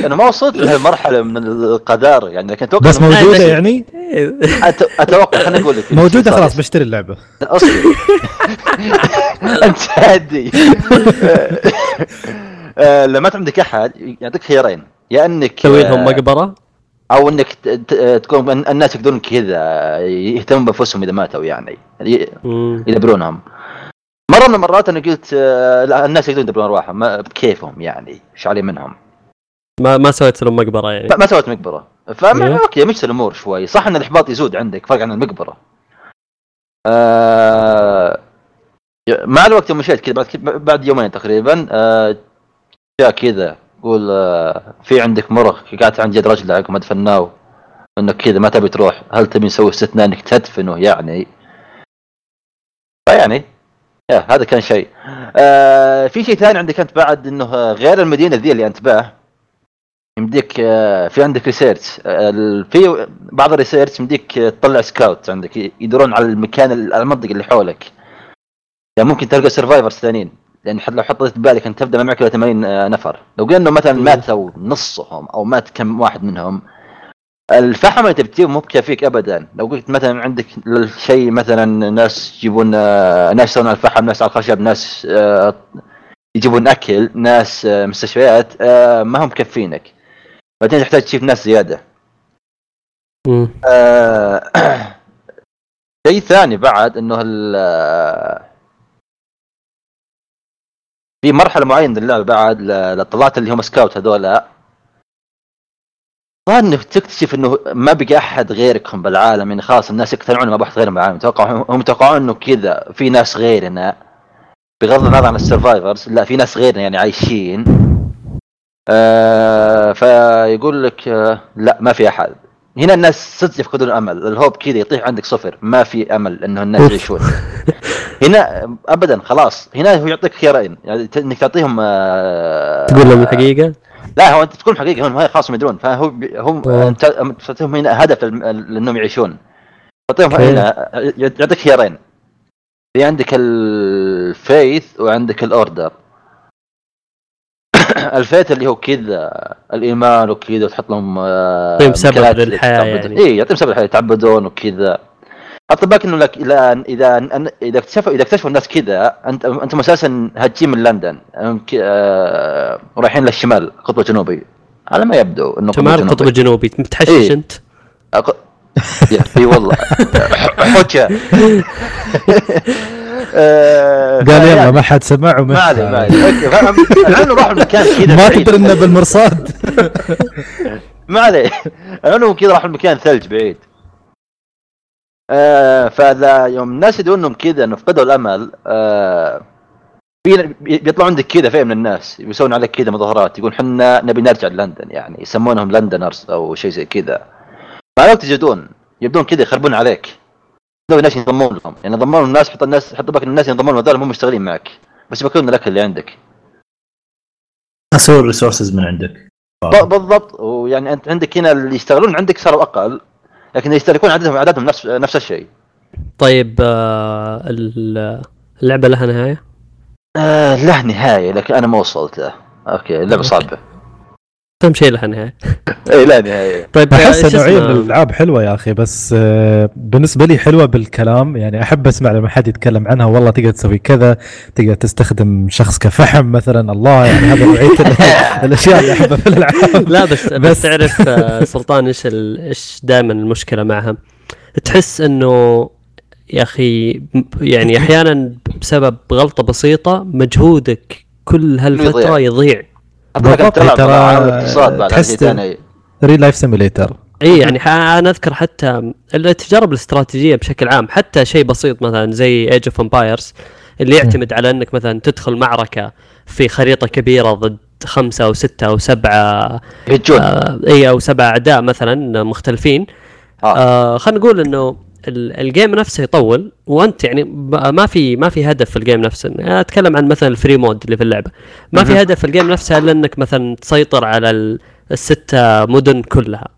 أنا ما وصلت لهالمرحلة من القدر يعني، لكن أتوقع بس موجودة يعني. أتوقع خلينا نقول لك موجودة خلاص بشتري اللعبة أصلي. أنت هادي لما عندك أحد يعطيك خيارين، يا أنك تسوي لهم مقبرة او انك تكون الناس يقدرون كذا يهتمون بانفسهم اذا ماتوا يعني يدبرونهم. مره من المرات انا قلت لا الناس يقدرون يدبرون ارواحهم بكيفهم يعني ايش علي منهم، ما سويت لهم مقبره يعني ما سويت مقبره فما اوكي مشت الامور شوي. صح ان الاحباط يزود عندك فرق عن المقبره. مع الوقت مشيت كذا بعد يومين تقريبا جاء كذا يقول في عندك مرض قاعد عند جد رجلك وما دفناه انك كذا ما تبي تروح، هل تبي نسوي استثناء انك تدفنه يعني؟ فيعني هذا كان شيء. في شيء ثاني عندك انت بعد انه غير المدينه ذي اللي انت باه يمديك في عندك ريسيرش، في بعض الريسيرش يمديك تطلع سكاوت عندك يدورون على المكان على المنطقه اللي حولك، يعني ممكن تلقى سرفايفرز ثانيين. لأن لو حطيت بالك أن تبدأ معك 80 نفر، لو قلنا مثلا ماتوا نصهم أو مات كم واحد منهم الفحم اللي تبتيه مو بكافيك أبدا. لو قلت مثلا عندك شيء مثلا ناس يجيبون ناس يصنعون الفحم، ناس على الخشب، ناس يجيبون أكل، ناس مستشفيات، ما هم كفينك، بعدين تحتاج تشوف ناس زيادة. شيء ثاني بعد إنه في مرحله معينه للعب بعد لطلعت اللي هم سكاوت هذولا، ظن تكتشف انه ما بقى احد غيركم بالعالم، يعني خلاص الناس اقتنعوا ما بحد غيرهم بالعالم، هم توقعوا انه كذا في ناس غيرنا بغض النظر عن السرفايفرز، لا في ناس غيرنا يعني عايشين. فيقول لك لا ما في احد هنا. الناس صدق يفقدون الامل، الهوب كذا يطيح عندك صفر، ما في امل انه الناس يعيشون هنا ابدا. خلاص هنا هو يعطيك خيارين، يعني انك تعطيهم تقول لهم الحقيقه، لا هو انت تكون حقيقه هم هاي خلاص يدرون، فهو هم انت تعطيهم هنا هدف لانهم يعيشون، تعطيهم هنا يعطيك خيارين، في عندك الفيث وعندك الاوردر. الفيث اللي هو كذا الايمان وكذا، وتحط لهم طيب سبب للحياه، يعني اي يعطيهم سبب للحياه يتعبدون وكذا. اطبق انه لك اذا اكتشفوا الناس كذا، انتم اساسا هاجين من لندن رايحين للشمال القطب الجنوبي، على ما يبدو انه شمال القطب الجنوبي متحشش إيه؟ انت اي والله حوكه قال يلا ما حد سمع وما عليه اوكي الان نروح المكان كذا ما قدرنا بالمرصاد ما عليه الان كذا راح المكان ثلج بعيد. فذا يوم الناس يدون انهم كذا نفقدوا الامل، بيطلعوا عندك كذا فئه من الناس يسوون عليك كذا مظاهرات، يقول حنا نبي نرجع لندن، يعني يسمونهم لندنرز او شيء زي كذا. بعدين تجدون يبدون كذا يخربون عليك، لو الناس ينضمون لهم، يعني ضمنوا الناس، حط الناس حط بالك الناس ينضمون هذول مو مشتغلين معك، بس ياكلون الاكل اللي عندك، اسور ريسورسز من عندك بالضبط. ويعني انت عندك هنا اللي يشتغلون عندك صاروا اقل، لكن يشتركون عددهم نفس الشيء. طيب اللعبة لها نهاية؟ لها نهاية لكن أنا ما وصلت لها. أوكي اللعبة صعبة. أهم شيء لها نهاية. إيه لا نهاية. طيب أحس نوعية من الألعاب حلوة يا أخي، بس بالنسبة لي حلوة بالكلام، يعني أحب أسمع لما حد يتكلم عنها، والله تقدر تسوي كذا، تقدر تستخدم شخص كفحم مثلا، الله يعني هذا نوعية الأشياء اللي أحبها في الألعاب. لا بس تعرف سلطان إيش دائما المشكلة معها؟ تحس إنه يا أخي يعني أحيانا بسبب غلطة بسيطة مجهودك كل هالفترة يضيع. ترى تحس ريل لايف سيميليتر، اي يعني انا اذكر حتى التجارب الاستراتيجيه بشكل عام، حتى شيء بسيط مثلا زي Age of Empires اللي يعتمد على انك مثلا تدخل معركه في خريطه كبيره ضد 5 أو 6 أو 7 اي او 7 اعداء مثلا مختلفين. خلينا نقول انه الجيم نفسه يطول، وانت يعني ما في هدف في الجيم نفسه. انا اتكلم عن مثلا الفري مود اللي في اللعبه، ما في هدف في الجيم نفسه الا انك مثلا تسيطر على الستة مدن كلها.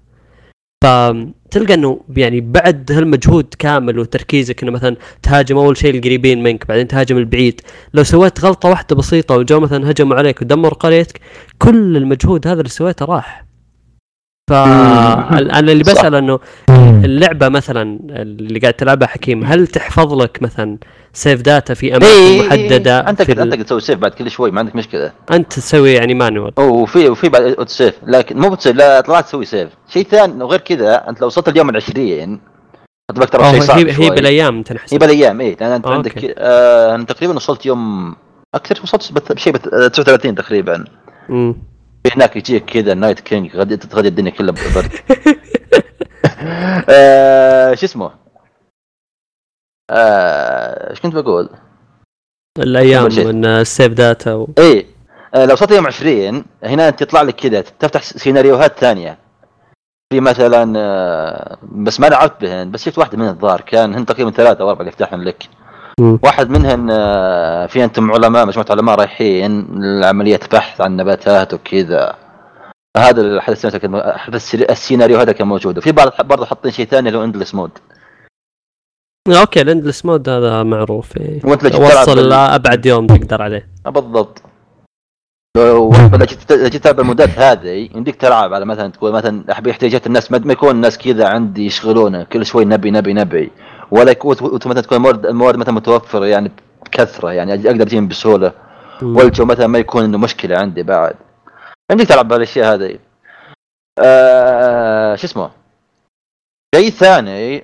فتلقى انه يعني بعد هالمجهود كامل وتركيزك انه مثلا تهاجم اول شيء القريبين منك، بعدين تهاجم البعيد، لو سويت غلطه واحده بسيطه وجاء مثلا هجموا عليك ودمر قريتك، كل المجهود هذا اللي سويته راح. فأنا اللي بسأل أنه اللعبة مثلا اللي قاعد تلعبها حكيم، هل تحفظ لك مثلا سيف داتا في أماكن محددة؟ أنت تسوي سيف بعد كل شوي، ما عندك مشكلة، أنت تسوي يعني مانوال وفي بعد سيف، لكن مو بتسوي لا طلعت تسوي سيف شيء ثاني. وغير كذا أنت لو وصلت اليوم 20 أطبق ترى شيء صعب، هي بالأيام تنحسب، هي بالأيام إيه، لأن أنت عندك أنا تقريبا وصلت يوم أكثر، وصلت بشيء 39 تقريبا. هناك يجيك كذا نايت كينج غادي تتغدى الدنيا كلها بالبرد. شو اسمه؟ ايش كنت بقول؟ الايام من السيف داتا اي لو وصلت يوم 20 هنا انت يطلع لك كذا تفتح سيناريوهات ثانيه، في مثلا بس ما لعبت بهن، بس شفت واحده من الظاهر كان هن تقريبا 3 أو 4 اللي يفتحن لك. واحد منهم في أنتم علماء، مجموعة علماء رايحين لعملية بحث عن نباتات وكذا، هذا السيناريو هذا كان موجود. وفي بعض برضه حاطين شيء ثاني اللي هو اندلس مود. اوكي الاندلس مود هذا معروف، وصل أبعد يوم تقدر عليه بالضبط. لو جيت تتابع المودات هذه يمديك تلعب على مثلا، تقول مثلا أحب احتياجات الناس، ما يكون الناس كذا عندي يشغلونه كل شوي نبي نبي نبي، ولا مثلا تكون موارد مثلا متوفرة يعني بكثرة، يعني أقدر أجيهم بسهولة، والجو مثلا ما يكون إنه مشكلة عندي بعد، عندك تلعب بالأشياء هذه. شو اسمه؟ شيء ثاني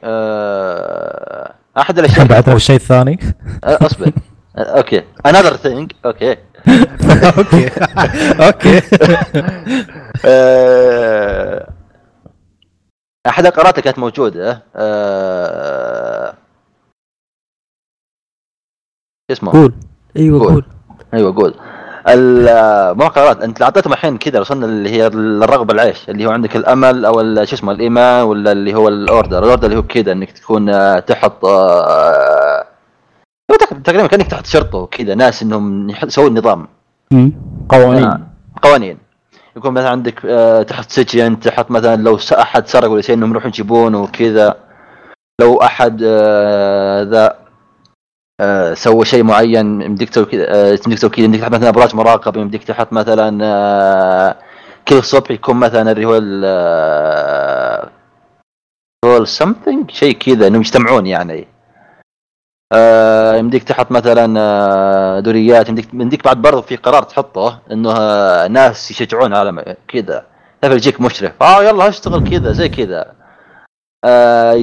أحد الأشياء بعد الشيء الثاني أصبر أوكي another thing أوكي اوكي اوكي. احد القراءات كانت موجوده اسمه قول. ايوه قول. ايوه قول. المقرات انت اعطيتهم الحين كذا وصلنا اللي هي الرغبه العيش اللي هو عندك الامل او شو اسمه الايمان ولا اللي هو الاوردر اللي هو كذا انك تكون تحط تقريبا كانك تحت شرطه وكذا ناس انهم يسووا النظام قوانين قوانين يكون مثلا عندك تحت سجن تحت مثلا لو احد سرق ولا شيء انهم يروحون يجيبونه وكذا لو احد ذا سوى شيء معين يمديك تسوي كذا يمديك تسوي كذا يمديك تحط مثلا ابراج مراقبه يمديك تحط مثلا كل صبح يكون مثلا اللي هو رول سمثينج شيء كذا انهم يجتمعون يعني يمديك تحط مثلا دوريات يمديك بعد برضه في قرار تحطه انه ناس يشجعون على كذا تبي يجيك مشرف يلا اشتغل كذا زي كذا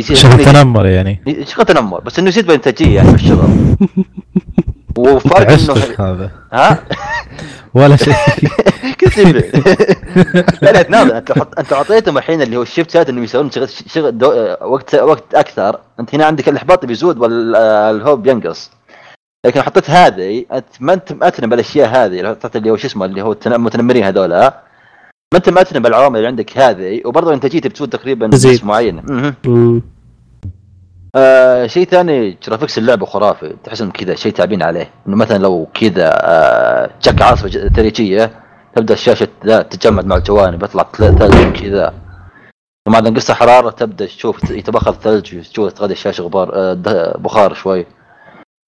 شغل تنمر يعني شغل تنمر بس انه يزيد بانتاجيه يعني بالشغل وفرق انه هذا ها ولا شيء كثير لا تناظر انت اعطيتهم الحين اللي هو الشيفت ساعات انه يسوون شغل وقت اكثر انت هنا عندك الاحباط بيزود والهوب ينقص لكن حطيت هذه ما انت مأثن بالاشياء هذه حطيت اللي هو شو اسمه اللي هو المتنمرين هذول ما انت مأثن بالعوامل اللي عندك هذه وبرضه انتاجيتي بتسود تقريبا بنسبه معينه شيء ثاني جرافيكس اللعبه خرافي تحس انه كذا شيء تعبين عليه انه مثلا لو كذا تشك عاصفه ثلجيه تبدا الشاشه تتجمد مع الجوانب يطلع ثلج كذا ومع نقص حراره تبدا تشوف يتبخر الثلج وتشوف تغدي الشاشه غبار بخار شوي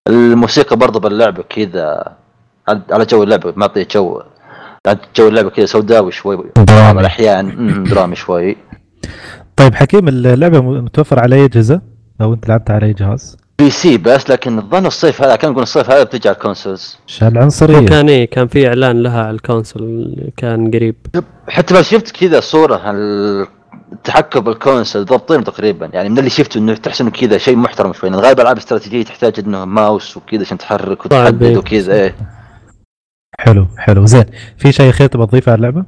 الموسيقى برضه باللعبه كذا على جو اللعبه معطيه جو جو اللعبة كذا سوداوي شوي درامي أحيان درامي شوي. طيب حكيم اللعبة متوفر على أي جهاز؟ لو أنت لعبت على أي جهاز؟ بي سي بس لكن الظن الصيف هذا كان يقول الصيف هذا بتجي على الكونسولز. شال عنصرية. كان في إعلان لها على الكونسول كان قريب. حتى ما شفت كذا صورة التحكم بالكونسول ضبطين تقريبا يعني من اللي شفته إنه تحس إنه كذا شيء محترم شوي. الغالب ألعاب استراتيجية تحتاج إنه ماوس وكذا عشان تحرك وتحدد وكذا إيه. حلو زين في شيء خير تبغى تضيفه على اللعبه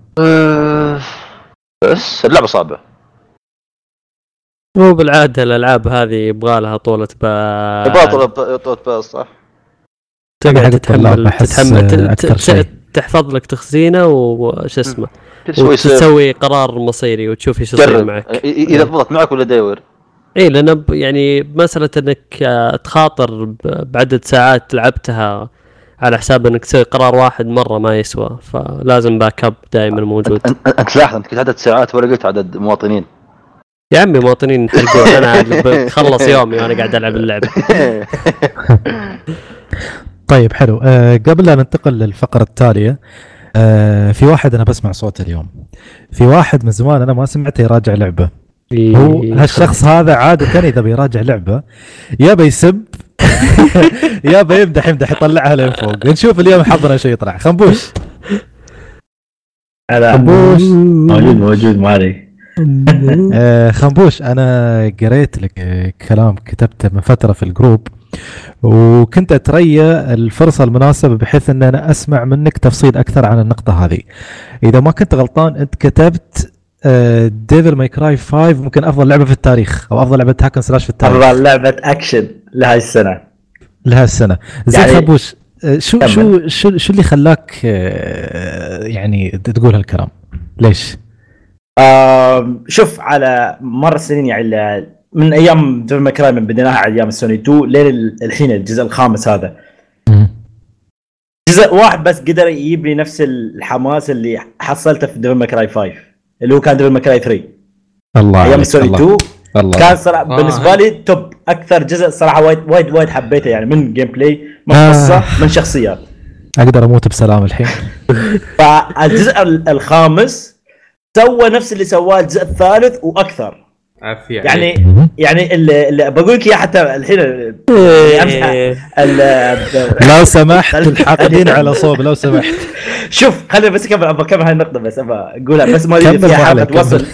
بس اللعبه صعبه مو بالعاده الالعاب هذه يبغى لها طوله بال طوله بال صح تقعد تتحمل تحفظ لك تخزينه وش اسمه وتسوي قرار مصيري وتشوف ايش يصير معك اذا ضبطت معك ولا داير اي لان يعني مساله انك تخاطر بعدد ساعات لعبتها على حساب انك تسوي قرار واحد مره ما يسوى فلازم باك اب دائما موجود انت لاحظ انت قلت عدد ساعات ولا قلت عدد مواطنين يا عمي مواطنين حرقوا انا خلص يومي وانا قاعد العب اللعبه طيب حلو قبل لا ننتقل للفقره التاليه في واحد انا بسمع صوته اليوم في واحد من زمان انا ما سمعته يراجع لعبه هو هالشخص هذا عاده اذا بيراجع لعبه يا بيسب يا يمدح يطلعها لين فوق نشوف اليوم حضرنا شيء يطلع خمبوش موجود ما عليك خمبوش انا قريت لك كلام كتبته من فترة في الجروب وكنت اتريا الفرصة المناسبة بحيث ان انا اسمع منك تفصيل اكثر عن النقطة هذه اذا ما كنت غلطان انت كتبت Devil May Cry 5 ممكن افضل لعبة في التاريخ او افضل لعبة هاكن سلاش في التاريخ افضل لعبة اكشن لهالسنة زين يعني خبوش شو اللي خلاك يعني تقول هالكلام ليش شوف على مر السنين يعني من ايام Devil May Cry من بديناها على ايام سوني 2 لين الحين الجزء الخامس هذا جزء واحد بس قدر يجيب لي نفس الحماس اللي حصلته في Devil May Cry 5 اللي هو كان Devil May Cry 3 الله ايام سوني 2 الله. كان صراحة بالنسبة لي توب أكثر جزء صراحة وايد حبيته يعني من جيم بلاي من قصة من شخصيات أقدر أموت بسلام الحين فالجزء الخامس سوى نفس اللي سواه الجزء الثالث وأكثر عافية يعني اللي بقولك يا حتى الحين لو سمحت الحاقدين على صوب لو سمحت شوف خلينا بس كمل هاي النقطة بس أقولها بس ما يجي فيها حاجة توصل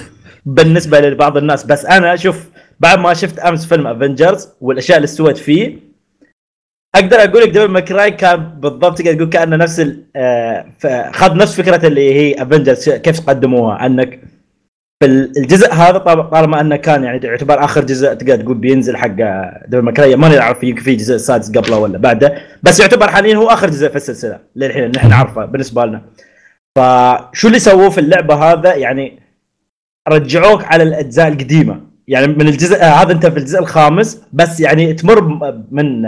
بالنسبة لبعض الناس بس أنا شوف بعد ما شفت أمس فيلم Avengers والأشياء اللي سويت فيه اقدر اقول لك ديفل ماي كراي كان بالضبط كده تقول كانه نفس خذ نفس فكره اللي هي افنجرز كيف قدموها. انك في الجزء هذا طالما انه كان يعني يعتبر اخر جزء تقدر تقول بينزل حق ديفل ماي كراي، ما نعرف في جزء سادس قبله ولا بعده، بس يعتبر حاليا هو اخر جزء في السلسله للحين اللي احنا نعرفه بالنسبه لنا. فشو اللي سووه في اللعبه هذا يعني رجعوك على الاجزاء القديمه، يعني من الجزء هذا انت في الجزء الخامس بس يعني تمر من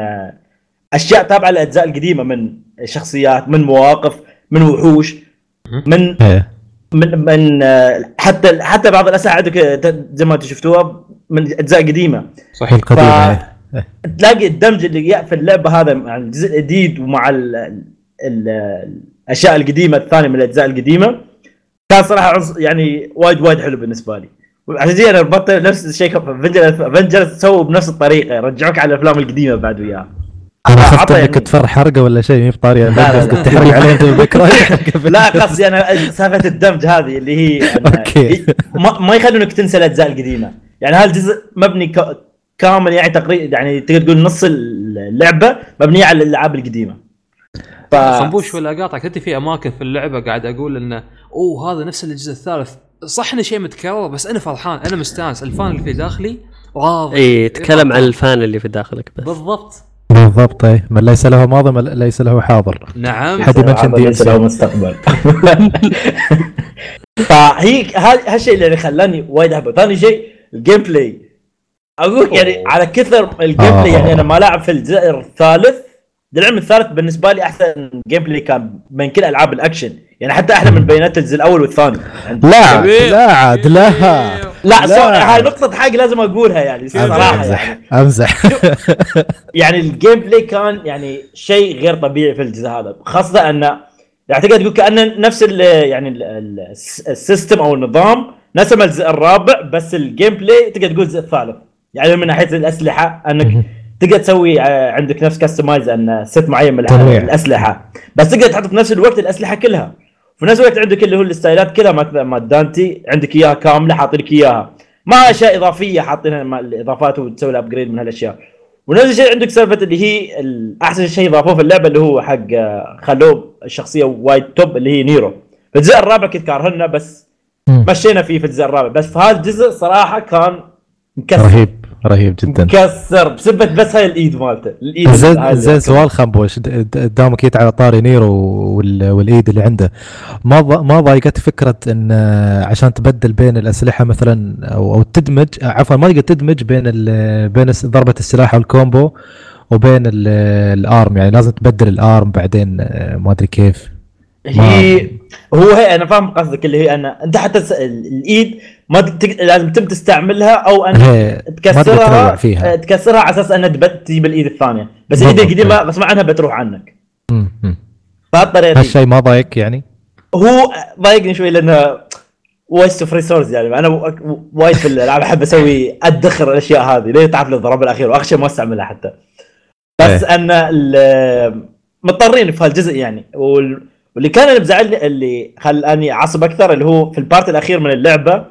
اشياء تابعه للاجزاء القديمه، من شخصيات، من مواقف، من وحوش، من من حتى بعض الاساعد زي ما انتم شفتوها من اجزاء قديمه صحيح القديمه. تلاقي الدمج اللي في اللعبه هذا مع الجزء الجديد ومع الاشياء القديمه الثانيه من الاجزاء القديمه كان صراحه يعني وايد حلو بالنسبه لي. عشان كذا انا ربطت نفس الشيء افنجرز سووا بنفس الطريقه، رجعوك على الافلام القديمه بعد وياها. انا خفت انك تفر حرقه ولا شيء مي بطاريه كنت تحرق عليه انت بالذكرى. لا قصدي انا سالفه الدمج هذه اللي هي ما يخلونك تنسى الاجزاء القديمه. يعني هذا الجزء مبني كامل يعني تقريبا يعني تقدر تقول نص اللعبه مبنيه على الالعاب القديمه. خمبوش ولا قاطع كنت في اماكن في اللعبه قاعد اقول انه هذا نفس الجزء الثالث صح انه شيء متكرر، بس انا فرحان انا مستانس الفان اللي في داخلي راضي. اي تكلم عن الفان اللي في داخلك بس بالضبط اي من ليس له ماضي من ليس له حاضر. نعم ليس له مستقبل. فهي هالشيء اللي خلاني وايد احبه. ثاني شيء الجيم بلاي اقولك يعني على كثر الجيم بلاي يعني انا ما لعب في الجزء الثالث للعلم. الثالث بالنسبه لي احسن جيم بلاي كان من كل العاب الاكشن، يعني حتى احلى من بينات الجزء الاول والثاني. لا هاي نقطه حق لازم اقولها يعني صراحه. امزح يعني الجيم بلاي كان يعني شيء غير طبيعي في الجزء هذا، خاصه انه اعتقد تقول كانه نفس يعني السيستم او النظام نفس الجزء الرابع، بس الجيم بلاي تقدر تقول الجزء الثالث. يعني من ناحيه الاسلحه انك تقدر تسوي عندك نفس كاستمايز ان ست معين من الاسلحه، بس تقدر تحط في نفس الوقت الاسلحه كلها، في نفس الوقت عندك اللي هو الستايلات كلها مثل ما دانتي عندك اياها كامله حاطين لك اياها مع اشياء اضافيه حاطينها الاضافات وتسوي الابجريد من هالاشياء. ونفس الشيء عندك سالفه اللي هي احسن شيء اضافوه في اللعبه اللي هو حق خلوه الشخصيه وايد توب اللي هي نيرو. في الجزء الرابع كنت كارهنا بس مشينا فيه في الجزء الرابع، بس في هذا الجزء صراحه كان مكسر رهيب جدا كسر بسبه بس هاي الايد مالته. الايد زين سؤال خمبوش قدامك يت على طاري نيرو والايد اللي عنده ما ضايقت فكره ان عشان تبدل بين الاسلحه مثلا او تدمج عفوا ما تقدر تدمج بين ضربه السلاح والكومبو وبين الارم، يعني لازم تبدل الارم بعدين ما ادري كيف هي انا فاهم قصدك اللي هي ان انت حتى الايد ما لازم تستعملها او ان تكسرها على اساس انها تبتي بالايد الثانيه، بس الايد القديمه بس معناها بتروح عنك. بهالطريقه هالشيء ما ضايق يعني هو ضايقني شوي لانه ويست اوف ريسورس. يعني انا وايد في الالعاب احب اسوي ادخر الاشياء هذه ليه تعرف للضرب الاخير واخشى ما استعملها حتى، بس ان مضطرين في هالجزء يعني. واللي كان اللي مزعلني اللي خلاني عصب اكثر اللي هو في البارت الاخير من اللعبه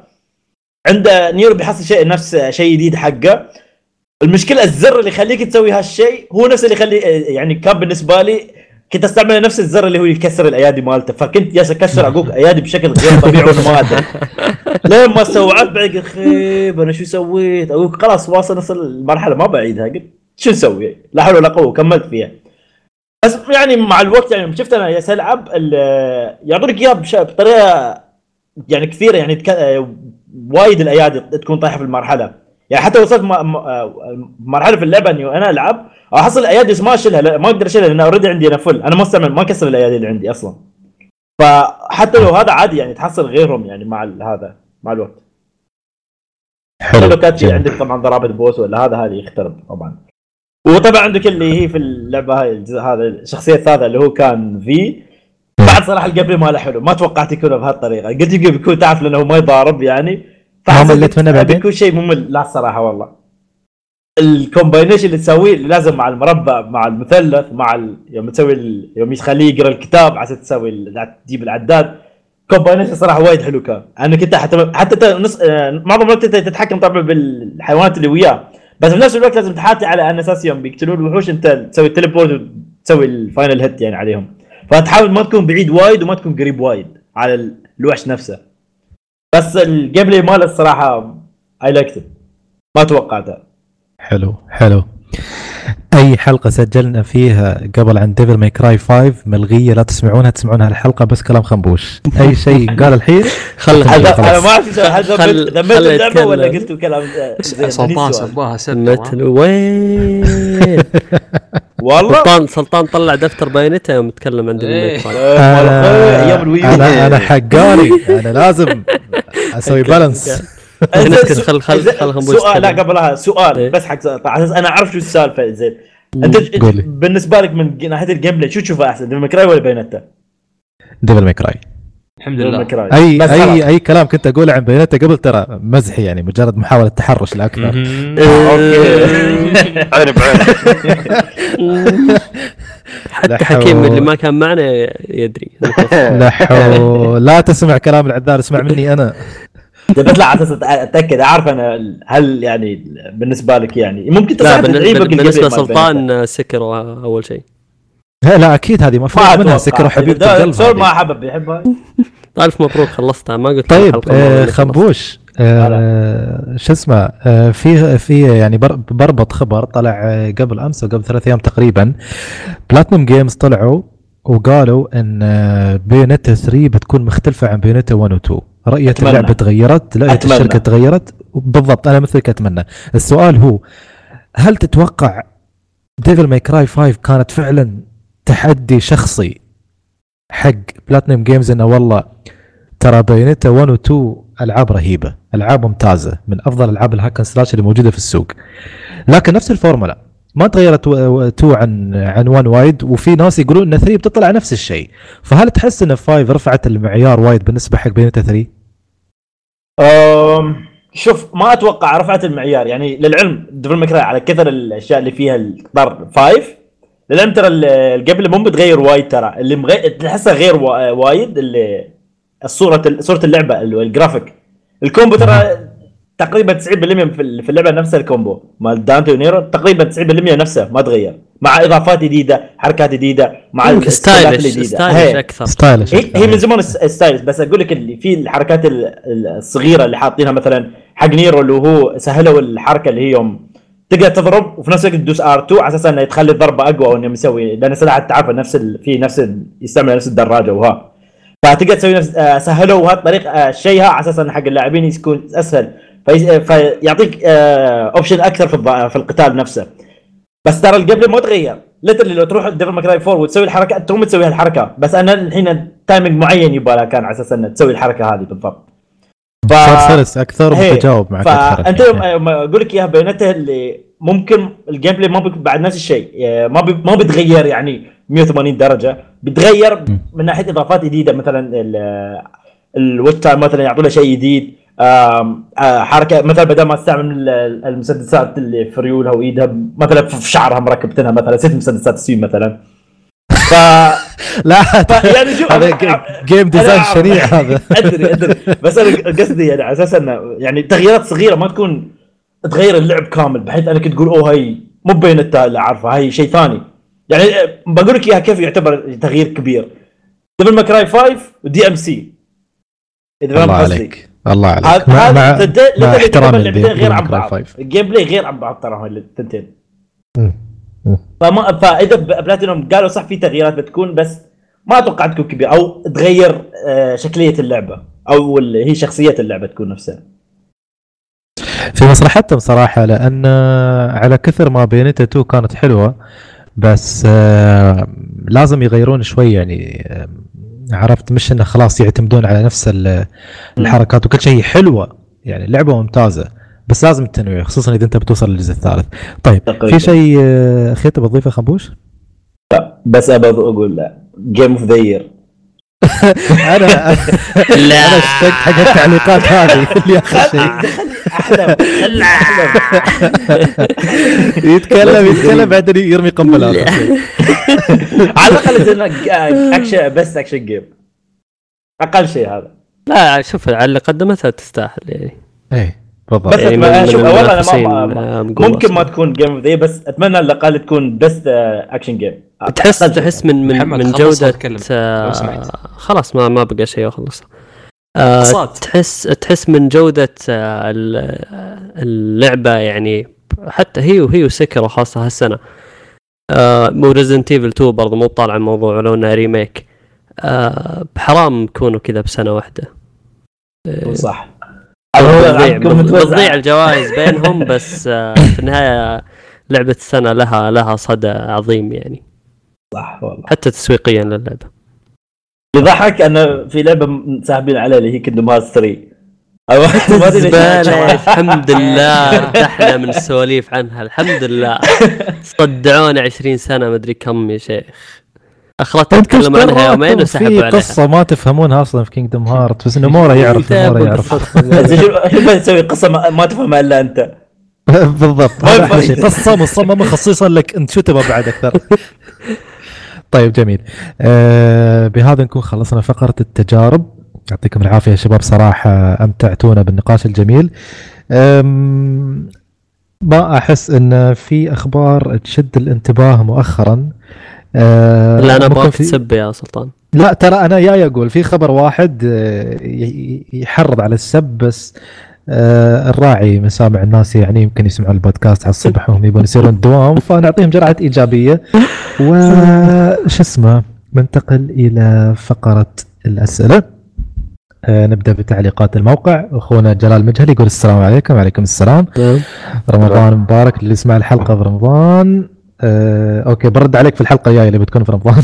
عنده نيرو بيحصل شيء نفس شيء جديد حقه. المشكله الزر اللي يخليك تسوي هالشيء هو نفس اللي يخلي يعني كان بالنسبه لي كنت استعمل نفس الزر اللي هو يكسر الايادي مالته، فكنت جالس اكسر عقوق ايادي بشكل غير طبيعي وما ادري لين ما استوعبت بعد خيب انا شو سويت. اقول خلاص واصل المرحله ما بعيدها قلت شو نسوي لا حول ولا قوه كملت فيها. بس يعني مع الوقت يعني شفت انا جالس العب يعطيك اياه بطريقه يعني كثيره يعني وايد الايادي تكون طايحه في المرحله. يعني حتى وصلت مرحله في اللعبه اني انا العب احصل ايادي ما اشيلها ما اقدر اشيلها لان اوريدي عندي انا فل انا ما استعمل ما كسر الايادي اللي عندي اصلا. فحتى لو هذا عادي يعني تحصل غيرهم يعني مع هذا مع الوقت حلو. لو كانت عندك طبعا ضربه بوس ولا هذا يخترب طبعا. وطبعا عندك اللي هي في اللعبه هاي الجزء هذا الشخصيه الثالثه اللي هو كان في بعد صراحه القبل ما له حلو ما توقعت يكون بهالطريقه قلت يمكن بيكون تعرف لانه ما يضارب يعني فحسيت منه بيكون شيء ممل. لا الصراحه والله الكومباينيشن اللي تسويه لازم مع المربع مع المثلث مع يوم تسوي يوم يخليه يقرا الكتاب عشان تسوي تجيب العداد كومباينيشن صراحه وايد حلو كان. انا كنت حتى معظم الوقت تتحكم طبعا بالحيوانات اللي وياه بس بنفس الوقت لازم تحاتي على ان اساس يوم بيقتلون الوحوش انت تسوي التليبورت وتسوي الفاينل هيت يعني عليهم. فتحاول ما تكون بعيد وايد وما تكون قريب وايد على الوحش نفسه. بس الجيم بلاي ماله الصراحه اي لايك ات، ما توقعتها. حلو حلو. اي حلقه سجلنا فيها قبل عن ديفل ماي كراي 5 ملغيه، لا تسمعونها، تسمعونها الحلقه بس كلام خنبوش. اي شيء قال الحين خل انا ما اعرف اذا هذا دمرت اللعبه ولا قلتوا كلام سلطان سباها سنه وين. والله سلطان طلع دفتر بايونيتا يوم يتكلم عن ديفل ماي كراي. انا حقاري، انا لازم اسوي بالانس. خل سؤال، لا قبلها سؤال بس حق اساس انا اعرف شو السالفه. زين انت بالنسبه لك من ناحيه الجيم بلاي شو تشوفه احسن، ديفل ماي كراي ولا بايونيتا؟ ديفل ماي كراي الحمد لله. اي اي اي كلام كنت اقوله عن بايونيتا قبل ترى مزح، يعني مجرد محاوله تحرش لاكثر. اوكي عيني بعينك. حتى حكيم اللي ما كان معنا يدري. لا تسمع كلام العذار، اسمع مني انا. بطلع على اساس اتاكد اعرف انا هل يعني بالنسبه لك يعني ممكن تساعد اللعيبه بالنسبه سلطان سكرو اول شيء. لا اكيد هذه ما فيها منها سكرو حبيب القلب، صار ما حبب يحبها. تعرف مبروك خلصتها ما قلت. طيب خمبوش شو اسمه في يعني بربط خبر طلع قبل امس وقبل 3 ايام تقريبا. بلاتنم جيمز طلعوا وقالوا ان بايونيتا 3 بتكون مختلفه عن بايونيتا 1 و 2. رؤيه اللعبه تغيرت، رؤيه الشركه تغيرت بالضبط. انا مثلك اتمنى. السؤال هو هل تتوقع ديفل ماي كراي 5 كانت فعلا تحدي شخصي حق بلاتنم جيمز انه والله ترى بايونيتا 1 و 2 العاب رهيبه، العاب ممتازه من افضل العاب الهاك اند سلاش اللي موجوده في السوق، لكن نفس الفورمولا ما تغيرت 2 عن 1 وايد، وفي ناس يقولون ان 3 بتطلع نفس الشيء. فهل تحس ان 5 رفعت المعيار وايد بالنسبه حق بايونيتا 3؟ شوف ما اتوقع رفعت المعيار، يعني للعلم ديفل ماي كراي على كثر الاشياء اللي فيها الضر 5 للعلم ترى القبل مو بتغير وايد، ترى اللي تحسه غير وايد اللي صوره اللعبه الجرافيك الكومبو ترى تقريبا 90% في اللعبه نفسها. الكومبو مال دانتي ونيرو تقريبا 90% نفسه ما تغير، مع اضافات جديده حركات جديده مع ستايلش اكثر. هي من زمان ستايلش، بس اقول لك اللي في الحركات الصغيره اللي حاطينها مثلا حق نيرو اللي هو سهلوا الحركه اللي هي يوم تقدر تضرب وفي نفس الوقت تدوس ار2 على اساس انه تخلي الضربه اقوى، وانه مسوي لان سلاح تعرف نفس في نفس يستعمل نفس الدراجه وها، فتقدر تسوي نفس سهلوا هالطريقه الشيء على اساس ان حق اللاعبين يكون اسهل، فيعطيك اوبشن اكثر في القتال نفسه. بس ترى القبل ما تغير ليترلي، لو تروح ديفل ماي كراي 4 وتسوي الحركه تقوم تسوي هالحركه، بس انا الحين تايمينج معين يبالا كان على اساس ان تسوي الحركه هذه بالضبط. سلس اكثر وتجاوب معك اكثر. فانت اقول لك اياها بايونيتا اللي ممكن الجيم بلاي ما بعد نفس الشيء، ما بتغير يعني 180 درجه، بتغير من ناحيه اضافات جديده مثلا الوقت مثلا يعطوا له شيء جديد، حركه مثلا بدل ما تستعمل المسدسات اللي في ريولها وايدها مثلا في شعرها مركبتنها مثلا 6 مسدسات تسوين مثلا. ف لا يعني شوف جيم ديزاين شريع هذا. ادري بس انا قصدي يعني على اساس انه يعني تغييرات صغيره ما تكون تغير اللعب كامل بحيث انك تقول اوه هي مو بايونيتا اللي عارفها، هي شيء ثاني. يعني بقول لك اياها كيف يعتبر تغيير كبير ديفل ماي كراي 5 ودي ام سي. الله عليك الله عليك. مع احترام غير عن بعض الجيم بلاي غير عن بعض ترى الثنتين. فما فاذا بلاتينوم قالوا صح في تغييرات بتكون، بس ما اتوقع تكون كبيره او تغير شكليه اللعبه او هي شخصيه اللعبه تكون نفسها في مصلحتهم صراحه، لان على كثر ما بايونيتا 2 كانت حلوه بس لازم يغيرون شوي يعني. عرفت مش انه خلاص يعتمدون على نفس الحركات وكل شيء. حلوه يعني اللعبه ممتازه بس لازم التنويع، خصوصا اذا انت بتوصل للجزء الثالث. طيب في شيء اخي تبغى تضيفه خمبوش؟ لا بس ابغى اقول لا جيم اوف ذا يير. انا اشتقت حق التعليقات هذه اللي اخر شيء يتكلم بعدين يرمي قنبلات على الاقل. اكشن بس اكشن جيم اقل شيء هذا. لا شوف على اللي قدمتها تستاهل يعني. ايه بس يعني اتمنى اشوف اولا ممكن ما تكون جيم اوف ذا بس اتمنى على الاقل تكون بس اكشن جيم. تحس من جوده خلاص ما بقى شيء خلص. تحس من جوده اللعبه يعني حتى هي وسكرو خاصه هالسنه. ريزيدنت ايفل 2 برضه مو طالع الموضوع لو انه ريميك. حرام يكونوا كذا بسنه واحده. صح بضيع الجوائز بينهم بس في النهايه لعبه السنه لها صدى عظيم يعني. صح والله حتى تسويقيا للعبه. يضحك ان في لعبه ساحبين عليها اللي هي كيندم هارتس 3 الحمد لله ارتحنا من السواليف عنها الحمد لله. صدعونا 20 سنه مدري كم يا شيخ. اخرت اتكلم عنها يومين وسحبوا عليها. في قصه ما تفهمونها اصلا في كينجدم هارت بس انه مورا يعرف شو بنسوي قصه ما تفهمها الا انت بالضبط. قصه مصممه خصيصا لك انت شو تبغى بعد اكثر. طيب جميل. بهذا نكون خلصنا فقره التجارب. يعطيكم العافيه يا شباب صراحه امتعتونا بالنقاش الجميل. ما احس ان في اخبار تشد الانتباه مؤخرا. لا انا باك تسب يا سلطان. لا ترى انا اقول في خبر واحد يحرض على السب بس الراعي مسامع الناس يعني يمكن يسمعوا البودكاست على الصبح وهم يبون يسيرون الدوام فنعطيهم جرعه ايجابيه. وش اسمه ننتقل الى فقره الاسئله. نبدا بتعليقات الموقع. اخونا جلال مجهل يقول السلام عليكم. وعليكم السلام. رمضان مبارك للي يسمع الحلقه برمضان. اوكي برد عليك في الحلقه الجايه اللي بتكون في رمضان.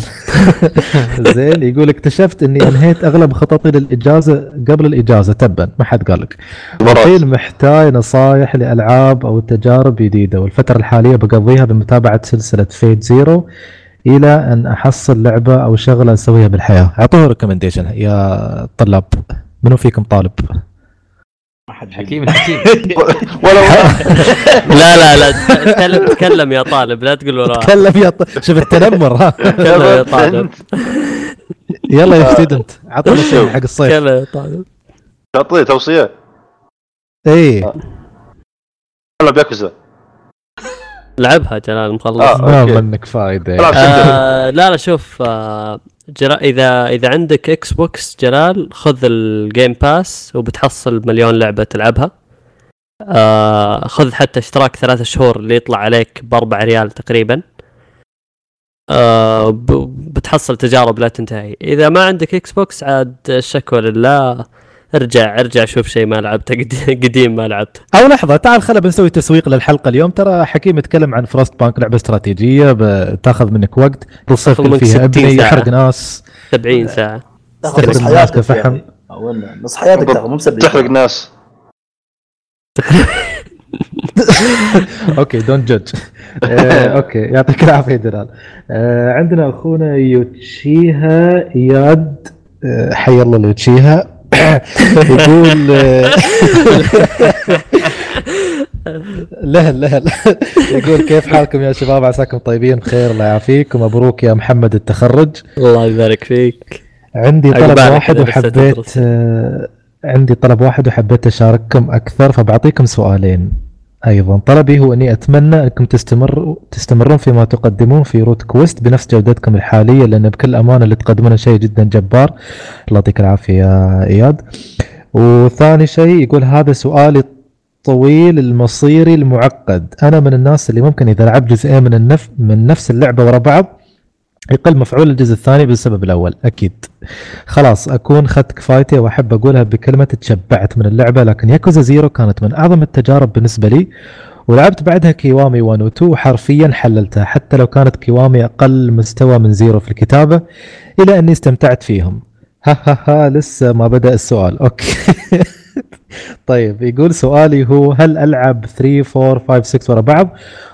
زين. يقول اكتشفت اني انهيت اغلب خططي للاجازه قبل الاجازه. تبا ما حد قال لك. الحين محتاج نصايح لالعاب او تجارب جديده والفتره الحاليه بقضيها بمتابعه سلسله فيت زيرو الى ان احصل لعبه او شغله اسويها بالحياه. اعطوه ريكومنديشن يا طلاب. منو فيكم طالب؟ حكيم ولا لا تكلم يا طالب لا تقول وراء تكلم يا طالب. شوف التنمر ها. يا طالب يلا يا ستودنت عطنا شيء حق الصيف. يلا يا طالب تعطيه توصيه. ايه والله بيكزه لعبها جلال مخلص ما منك فايده. لا شوف اذا عندك اكس بوكس جلال خذ الجيم باس وبتحصل مليون لعبه تلعبها. خذ حتى اشتراك 3 شهور اللي يطلع عليك ب4 ريال تقريبا. بتحصل تجارب لا تنتهي. اذا ما عندك اكس بوكس عاد الشكوى لله. ارجع شوف شيء ما لعبته قديم ما لعبته. او لحظه تعال خلينا بنسوي تسويق للحلقه اليوم. ترى حكيم يتكلم عن فروست بانك لعبه استراتيجيه بتاخذ منك وقت بالصيف اللي فيها ابني يحرق ناس 70 ساعه تاخذ حياتك فحم اولا نص حياتك تاخذ مو تحرق ناس. اوكي دونت جادج. اوكي يعطيك العافيه دلال. عندنا اخونا يوتشيها اياد حي الله يوتشيها يقول لا يقول كيف حالكم يا شباب عساكم طيبين بخير الله يعافيكم. مبروك يا محمد التخرج. الله يبارك فيك. عندي طلب واحد وحبيت اشارككم اكثر فبعطيكم سؤالين ايضا. طلبي هو اني اتمنى انكم تستمرون فيما تقدمون في روت كويست بنفس جودتكم الحاليه لان بكل امانه اللي تقدمونه شيء جدا جبار. الله يعطيك العافيه يا اياد. وثاني شيء يقول هذا سؤالي الطويل المصيري المعقد. انا من الناس اللي ممكن اذا لعب جزئين من نفس اللعبه ورا بعض يقل مفعول الجزء الثاني بسبب الاول. اكيد خلاص اكون خدت كفايتي واحب اقولها بكلمه تشبعت من اللعبه. لكن ياكوزا زيرو كانت من اعظم التجارب بالنسبه لي ولعبت بعدها كيوامي 1 و 2 وحرفيا حللتها حتى لو كانت كيوامي اقل مستوى من زيرو في الكتابه الى اني استمتعت فيهم. ها ها ها لسه ما بدا السؤال. اوكي. طيب يقول سؤالي هو هل ألعب 3 4 5 6 ورا بعض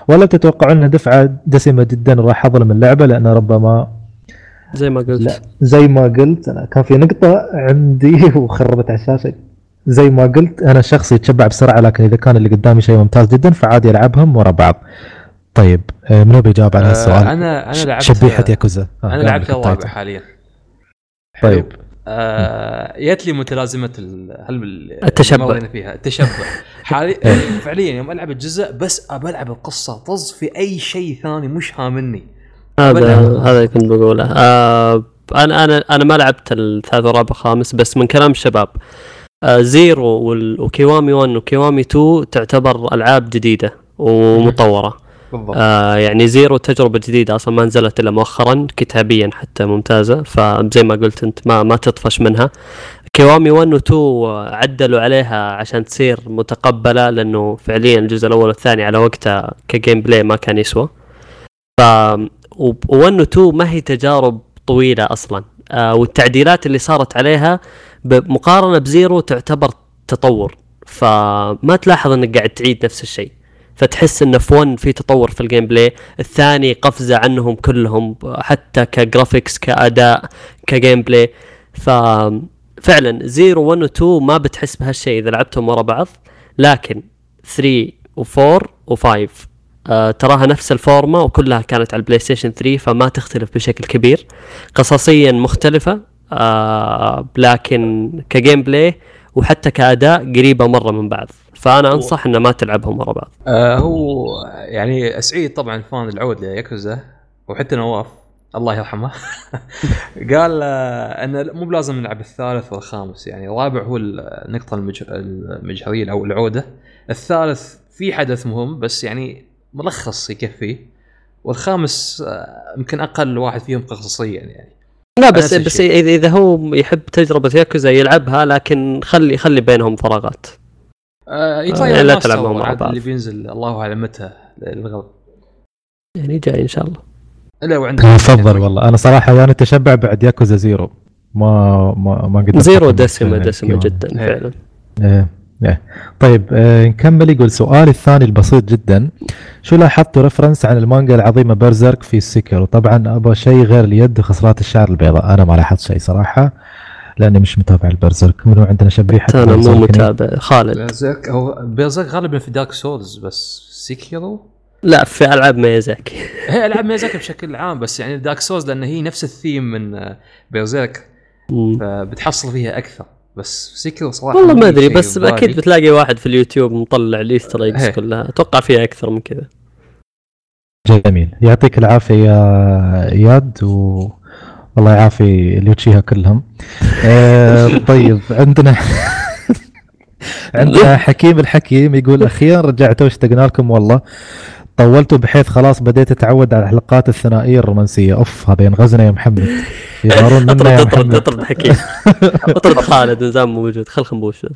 ولا تتوقع أنها دفعة دسمة جدا راح أظلم اللعبة لأن ربما زي ما قلت أنا كان في نقطة عندي وخربت على الشاشة. زي ما قلت أنا شخص يتشبع بسرعة لكن إذا كان اللي قدامي شيء ممتاز جدا فعادي ألعبهم ورا بعض. طيب منو بيجاوب على هالسؤال؟ أنا لعبت شبيحة ياكوزا. أنا لعبت الرابع حاليا. طيب جت لي متلازمه التشبع فيها التشبع حالي فعليا يوم العب الجزء بس ألعب القصه طز في اي شيء ثاني مش هامني. هذا كنت بقوله. انا ما لعبت الثالث والرابع والخامس بس من كلام الشباب زيرو وكيوامي 1 وكيوامي 2 تعتبر العاب جديده ومطوره. يعني زيرو تجربة جديدة أصلاً ما نزلت إلا مؤخراً كتابياً حتى ممتازة، فزي ما قلت أنت ما تطفش منها. كيوامي 1 و 2 عدلوا عليها عشان تصير متقبلة، لأنه فعلياً الجزء الأول والثاني على وقتها كجيم بلاي ما كان يسوى. ف 1 و 2 ما هي تجارب طويلة أصلاً، والتعديلات اللي صارت عليها مقارنة بزيرو تعتبر تطور، فما تلاحظ أنك قاعد تعيد نفس الشيء. فتحس ان في 1 في تطور في الجيم بلاي، الثاني قفزه عنهم كلهم حتى كجرافيكس كاداء كجيم بلاي. ففعلا 0 1 و 2 ما بتحس بهالشيء اذا لعبتهم ورا بعض، لكن 3 و4 و5 تراها نفس الفورمه وكلها كانت على البلاي ستيشن 3، فما تختلف بشكل كبير. قصصيا مختلفه لكن كجيم بلاي وحتى كاداء قريبه مره من بعض، فانا انصح ان ما تلعبهم ورا بعض. هو يعني سعيد طبعا فان العود لياكوزا، وحتى نواف الله يرحمه قال ان مو بلازم نلعب الثالث والخامس، يعني الرابع هو النقطه المجهريه او العوده. الثالث في حدث مهم بس يعني ملخص يكفي، والخامس يمكن اقل واحد فيهم قصصيا يعني. لا بس اذا هو يحب تجربه ياكوزا يلعبها، لكن خلي بينهم فراغات. يطلع لا تلعبهم مع بعض، اللي بينزل الله علمتها للغرب يعني جاي ان شاء الله. لا وعندك تفضل. والله انا صراحه وانا تشبع بعد ياكوزا زيرو ما قدرت. زيرو دسمه جدا فعلا. طيب نكمل. يقول سؤال الثاني البسيط جدا، شو لاحظت رفرنس عن المانجا العظيمه بيرزيرك في سيكيرو؟ طبعا ابغى شيء غير اليد خصلات الشعر البيضاء. انا ما لاحظت شيء صراحه لاني مش متابع البيرزيرك. منو عندنا شبيحه؟ انا مو متابع. خالد بيرزيرك هو بيرزيرك غالبا في دارك سولز، بس سيكيرو لا، في العاب ميازاكي هي العاب ميازاكي بشكل عام، بس يعني دارك سولز لان هي نفس الثيم من بيرزيرك فبتحصل فيها اكثر. بس سيكيرو صراحه والله ما ادري، بس اكيد بتلاقي واحد في اليوتيوب مطلع الايستر ايجز كلها، اتوقع فيها اكثر من كذا. جميل، يعطيك العافيه يا اياد و والله يعافي اللي يتشيها كلهم. طيب عندنا حكيم الحكيم يقول أخيرا رجعتوا اشتقنا لكم والله، طولتوا بحيث خلاص بديت أتعود على الحلقات الثنائية الرومانسية. أوف هذا ينغزنا يا محمد، يغارون منا يا محمد. أطرد حكيم، أطرد خالد نزام موجود، خل خمبوش.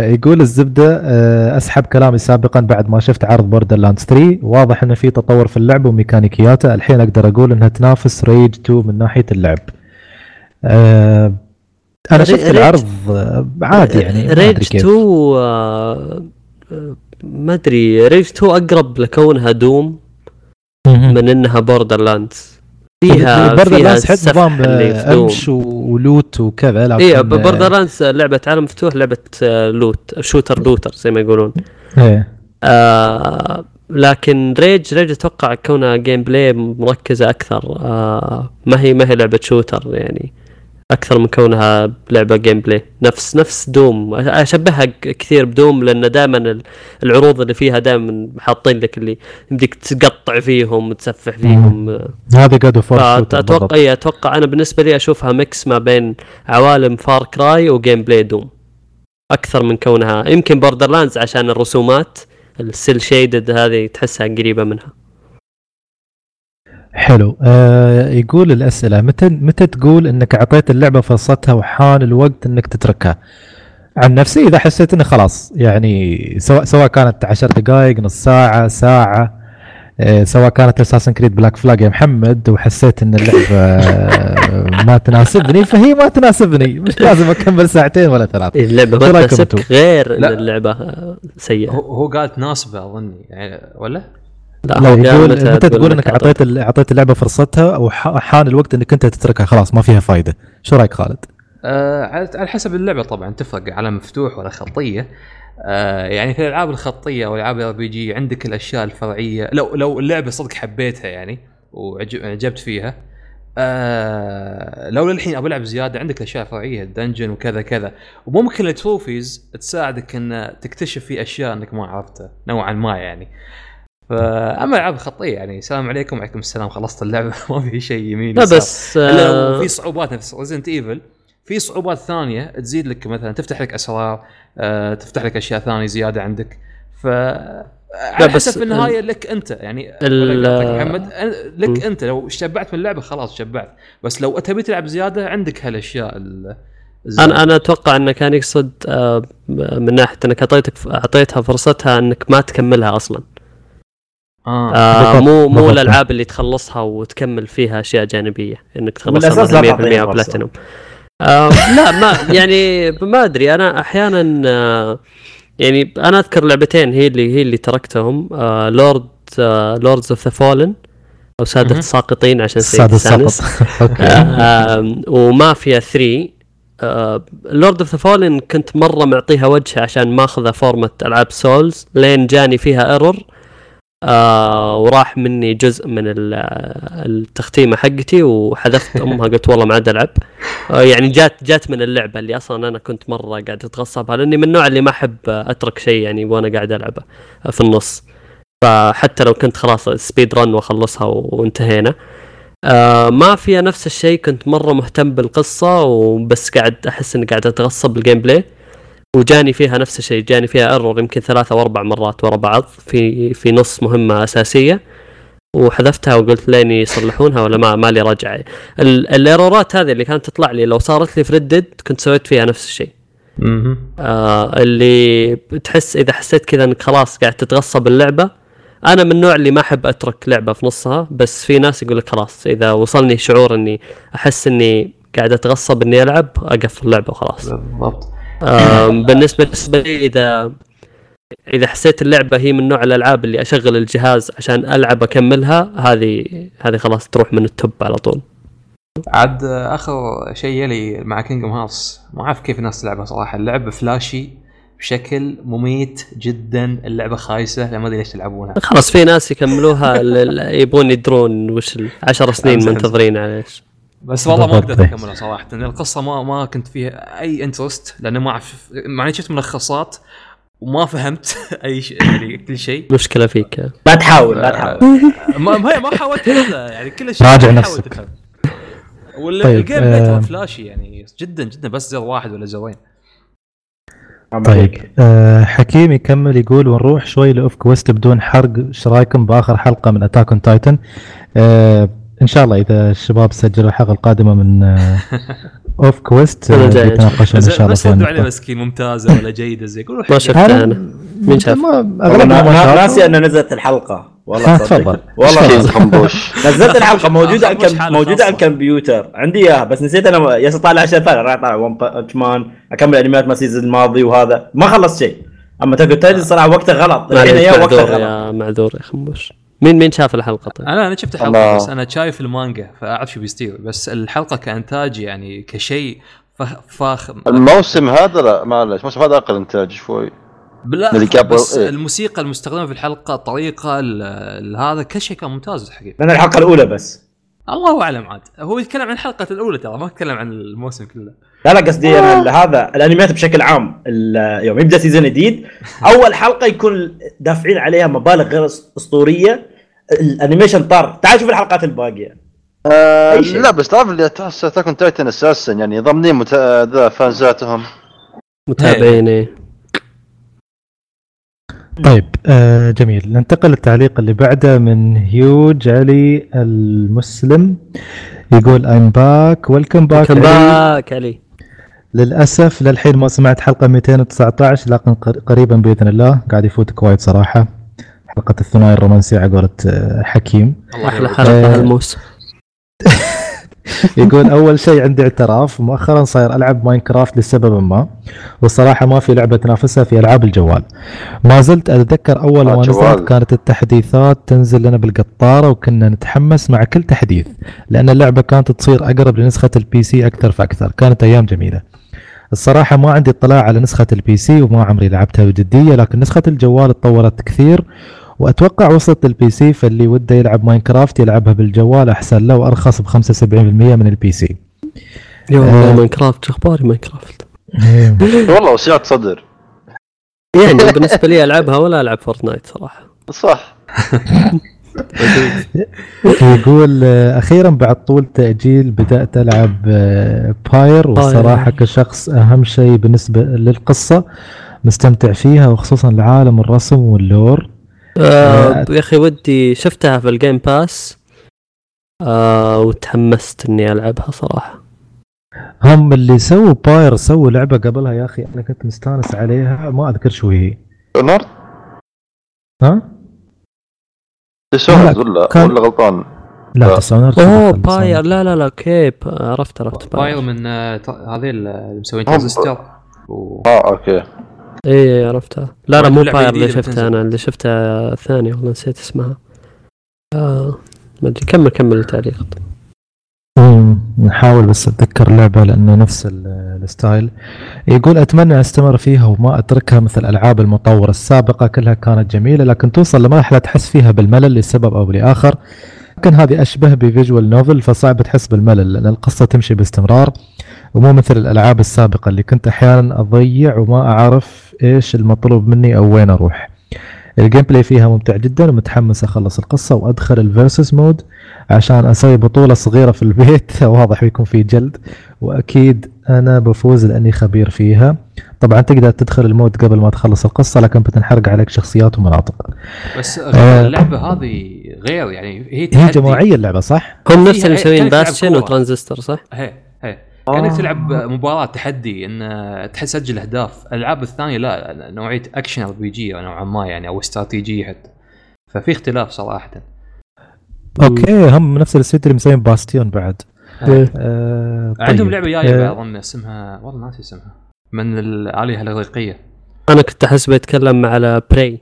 يقول الزبدة أسحب كلامي سابقا بعد ما شفت عرض بوردرلاندز 3، واضح أن في تطور في اللعب وميكانيكياته، الحين أقدر أقول أنها تنافس ريج 2 من ناحية اللعب. أنا شفت العرض عادي يعني، ريج 2 ما أدري، ريج 2 أقرب لكونها دوم من أنها بوردرلاندز. بوردرلاندز حتى نظام أمش ولوت وكذا. إيه بوردرلاندز لعبة عالم مفتوح، لعبة لوت شوتر لوتر زي ما يقولون. لكن ريج أتوقع كونها جيم بلاي مركزة أكثر، ما هي لعبة شوتر يعني، أكثر من كونها لعبة جيم بلاي. نفس دوم، أشبهها كثير بدوم، لأن دائما العروض اللي فيها دائما حاطين لك اللي بدك تقطع فيهم وتسفح فيهم. هذا قد فارك. أتوقع أنا بالنسبة لي أشوفها ميكس ما بين عوالم فار كراي وجيم بلاي دوم، أكثر من كونها يمكن بوردرلاندز عشان الرسومات السيل شيدد هذه تحسها قريبة منها. حلو. يقول الأسئلة متى تقول إنك عطيت اللعبة فرصتها وحان الوقت إنك تتركها؟ عن نفسي إذا حسيت إنه خلاص يعني، سواء كانت 10 دقائق، نص ساعة، ساعة، سواء كانت أساسن كريد بلاك فلاج يا محمد وحسيت إن اللعبة ما تناسبني، فهي ما تناسبني، مش لازم أكمل 2 ساعتين ولا 3. اللعبة ما تناسبك غير إن اللعبة سيئة. هو قال تناسبه أظني يعني ولا؟ لا يقول متى تقول انك عطيت اللعبه فرصتها وحان الوقت انك انت تتركها، خلاص ما فيها فايده. شو رايك خالد؟ على حسب اللعبه طبعا، تفرق على مفتوح ولا خطيه. يعني في الالعاب الخطيه والالعاب الار بي جي عندك الاشياء الفرعيه، لو اللعبه صدق حبيتها يعني وعجبت فيها لو للحين ابي العب زياده عندك اشياء فرعيه دنجن وكذا كذا، وممكن التروفيز تساعدك ان تكتشف في اشياء انك ما عرفتها نوعا ما يعني. فاما العاب خطيه يعني السلام عليكم وعليكم السلام خلصت اللعبه ما في شيء يمين لا بس في صعوبات نفس ريزنت ايفل، في صعوبات ثانيه تزيد لك مثلا تفتح لك اسرار، تفتح لك اشياء ثانيه زياده عندك. ف بس في النهايه لك انت يعني محمد لك انت لو شبعت من اللعبه خلاص شبعت، بس لو تبي تلعب زياده عندك هالاشياء. انا اتوقع انه كان يقصد من ناحيه انك اعطيتها فرصتها انك ما تكملها اصلا. مو الالعاب اللي تخلصها وتكمل فيها اشياء جانبيه انك تخلصها 100% بلاتينوم. لا ما يعني ما ادري، انا احيانا يعني انا اذكر لعبتين هي اللي تركتهم، Lords of the Fallen او سادة الساقطين عشان سادس ومافيا 3. Lords of the Fallen كنت مره معطيها وجه عشان ما اخذها فورمه العاب سولز، لين جاني فيها ايرور وراح مني جزء من التختيمه حقتي وحذفت امها، قلت والله ما عاد العب. يعني جات من اللعبه اللي اصلا انا كنت مره قاعد اتغصبها، لاني من النوع اللي ما احب اترك شيء يعني وانا قاعد العبه في النص، فحتى لو كنت خلاص سبيد رن واخلصها وانتهينا. ما فيها نفس الشيء، كنت مره مهتم بالقصه وبس قاعد احس اني قاعد اتغصب بالجيم بلاي، وجاني فيها نفس الشيء، جاني فيها ايرور يمكن 3 أو 4 مرات ورا بعض في نص مهمه اساسيه، وحذفتها وقلت لين يصلحونها ولا ما لي رجعه. الايرورات هذه اللي كانت تطلع لي لو صارت لي فريدد كنت سويت فيها نفس الشيء. اللي بتحس اذا حسيت كذا انك خلاص قاعد تتغصب اللعبه. انا من النوع اللي ما احب اترك لعبه في نصها، بس في ناس يقول لك خلاص اذا وصلني شعور اني احس اني قاعد اتغصب اني العب اقفل اللعبه وخلاص. بالضبط. بالنسبة لي إذا حسيت اللعبة هي من نوع الألعاب اللي أشغل الجهاز عشان ألعب أكملها، هذه خلاص تروح من التوب على طول. عاد آخر شيء يلي مع كينغدم هارتس، ما عارف كيف الناس تلعبها صراحة. اللعبة فلاشي بشكل مميت جدا، اللعبة خايسة لما أدري ليش تلعبونها. خلاص في ناس يكملوها يبون يدرون وش 10 سنين منتظرين عليش، بس والله ما قدرت اكملها صراحه. القصه ما كنت فيها اي انترست، لانه ما اعرف معني شفت ملخصات وما فهمت اي شيء يعني كل شيء. مشكله فيك، لا تحاول ما حاولت يعني كل شيء راجع نفسك. والجيم بلاي فلاشي يعني جدا جدا، بس زر واحد ولا زرين. طيب حكيم يكمل يقول ونروح شوي لأوف كويست بدون حرق. ايش رايكم باخر حلقه من اتاك اون تايتن؟ ان شاء الله اذا الشباب سجلوا الحلقه القادمه من اوف كويست يتناقشون ان شاء الله. بس ردوا عليه مسكين ممتازه ولا جيده زي يقولوا ما شفتها انا من شاف ناسي انه نزلت الحلقه. والله تفضل والله خمبوش نزلت الحلقه موجوده على الكمبيوتر عندي اياها، بس نسيت انا يا طالع عشان راح طالع ون بانش مان اكمل انميات ما السيزون الماضي وهذا ما خلص شيء. اما تاكل صراحه وقته غلط الحين، وقته غلط. معذور يا خمبوش. مين شاف الحلقه؟ طيب انا شفت الحلقه، بس انا شايف المانجا فاعرف شو بيستوي، بس الحلقه كانتاج يعني كشيء فاخم. الموسم هذا معلش الموسم هذا اقل انتاج شوي. بس إيه؟ الموسيقى المستخدمه في الحلقه طريقه هذا كشيء كان ممتاز حقيقي. انا الحلقه الاولى بس الله اعلم عاد هو يتكلم عن الحلقه الاولى، ترى ما يتكلم عن الموسم كله. لا قصدي هذا الانميات بشكل عام يوم يبدا سيزون جديد اول حلقه يكون دافعين عليها مبالغ غير اسطوريه. الانيميشن طار. تعال شوف الحلقات الباقيه. لا بس تعرف اللي تحسها تكون تايتن اساسا يعني ضمنين فانزاتهم متابعيني. طيب جميل، ننتقل للتعليق اللي بعده من هيوج علي المسلم. يقول I'm back welcome back علي. للأسف للحين ما سمعت حلقة 219 لكن قريبا بإذن الله. قاعد يفوتك وايد صراحة حلقة الثنائي الرومانسية عقولة حكيم أحلى حلقة هالموس. يقول أول شيء عندي اعتراف، مؤخرا صاير ألعب ماينكرافت لسبب ما، والصراحة ما في لعبة تنافسها في ألعاب الجوال. ما زلت أتذكر أول ما نزلت كانت التحديثات تنزل لنا بالقطارة وكنا نتحمس مع كل تحديث، لأن اللعبة كانت تصير أقرب لنسخة البي سي أكثر فأكثر. كانت أيام جميلة. الصراحة ما عندي اطلاع على نسخة البي سي وما عمري لعبتها بجدية، لكن نسخة الجوال تطورت كثير واتوقع وصلت للبي سي، فاللي وده يلعب ماينكرافت يلعبها بالجوال احسن له وارخص ب 75% من البي سي. يوه ماينكرافت، شو اخباري ماينكرافت؟ والله وسعت صدر يعني بالنسبه لي العبها ولا العب فورتنايت صراحه. صح. يقول اخيرا بعد طول تاجيل بدات العب باير، والصراحه كشخص اهم شيء بالنسبه للقصه مستمتع فيها، وخصوصا العالم الرسم واللور. يا اخي ودي شفتها في الجيم باس وتحمست اني العبها صراحه. هم اللي سووا باير سووا لعبه قبلها يا اخي انا كنت مستانس عليها، ما اذكر شو هي. نار ها تسونر ولا غلطان؟ لا تسونر. اوه باير. لا لا لا كيب، عرفت باير من هذه اللي مسوين تيزستر. اوكي اي عرفتها. لا لا مو باير اللي شفتها انا، اللي شفتها ثانيه والله نسيت اسمها. ما ادري. كمل التعليق. نحاول بس اتذكر لعبه لانه نفس الستايل. يقول اتمنى استمر فيها وما اتركها مثل العاب المطور السابقه، كلها كانت جميله لكن توصل لمرحله تحس فيها بالملل لسبب او لاخر، لكن هذه اشبه بفيجوال نوفل فصعب تحس بالملل لان القصه تمشي باستمرار، ومو مثل الالعاب السابقه اللي كنت احيانا اضيع وما اعرف ايش المطلوب مني او وين اروح. الجيم بلاي فيها ممتع جدا ومتحمس اخلص القصه وادخل الفيرسس مود عشان اسوي بطوله صغيره في البيت، واضح بيكون في جلد واكيد انا بفوز لاني خبير فيها. طبعا تقدر تدخل المود قبل ما تخلص القصه لكن بتنحرق عليك شخصيات ومناطق. بس اللعبه هذه غير يعني هي جماعيه اللعبه صح؟ هم نفس اللي مسوين باستشن وترانزستور صح؟ هي كانك تلعب مباراه تحدي ان تسجل اهداف. الالعاب الثانيه لا، نوعيه اكشن ار بي جي نوعا ما يعني، او استراتيجيه حتى، ففي اختلاف صراحه. اوكي هم نفس السيت اللي مسوين باستيون بعد. طيب. عندهم لعبه جايه اظن اسمها والله ناسي اسمها، من العاليه الاغريقيه. انا كنت احسب اتكلم على براي،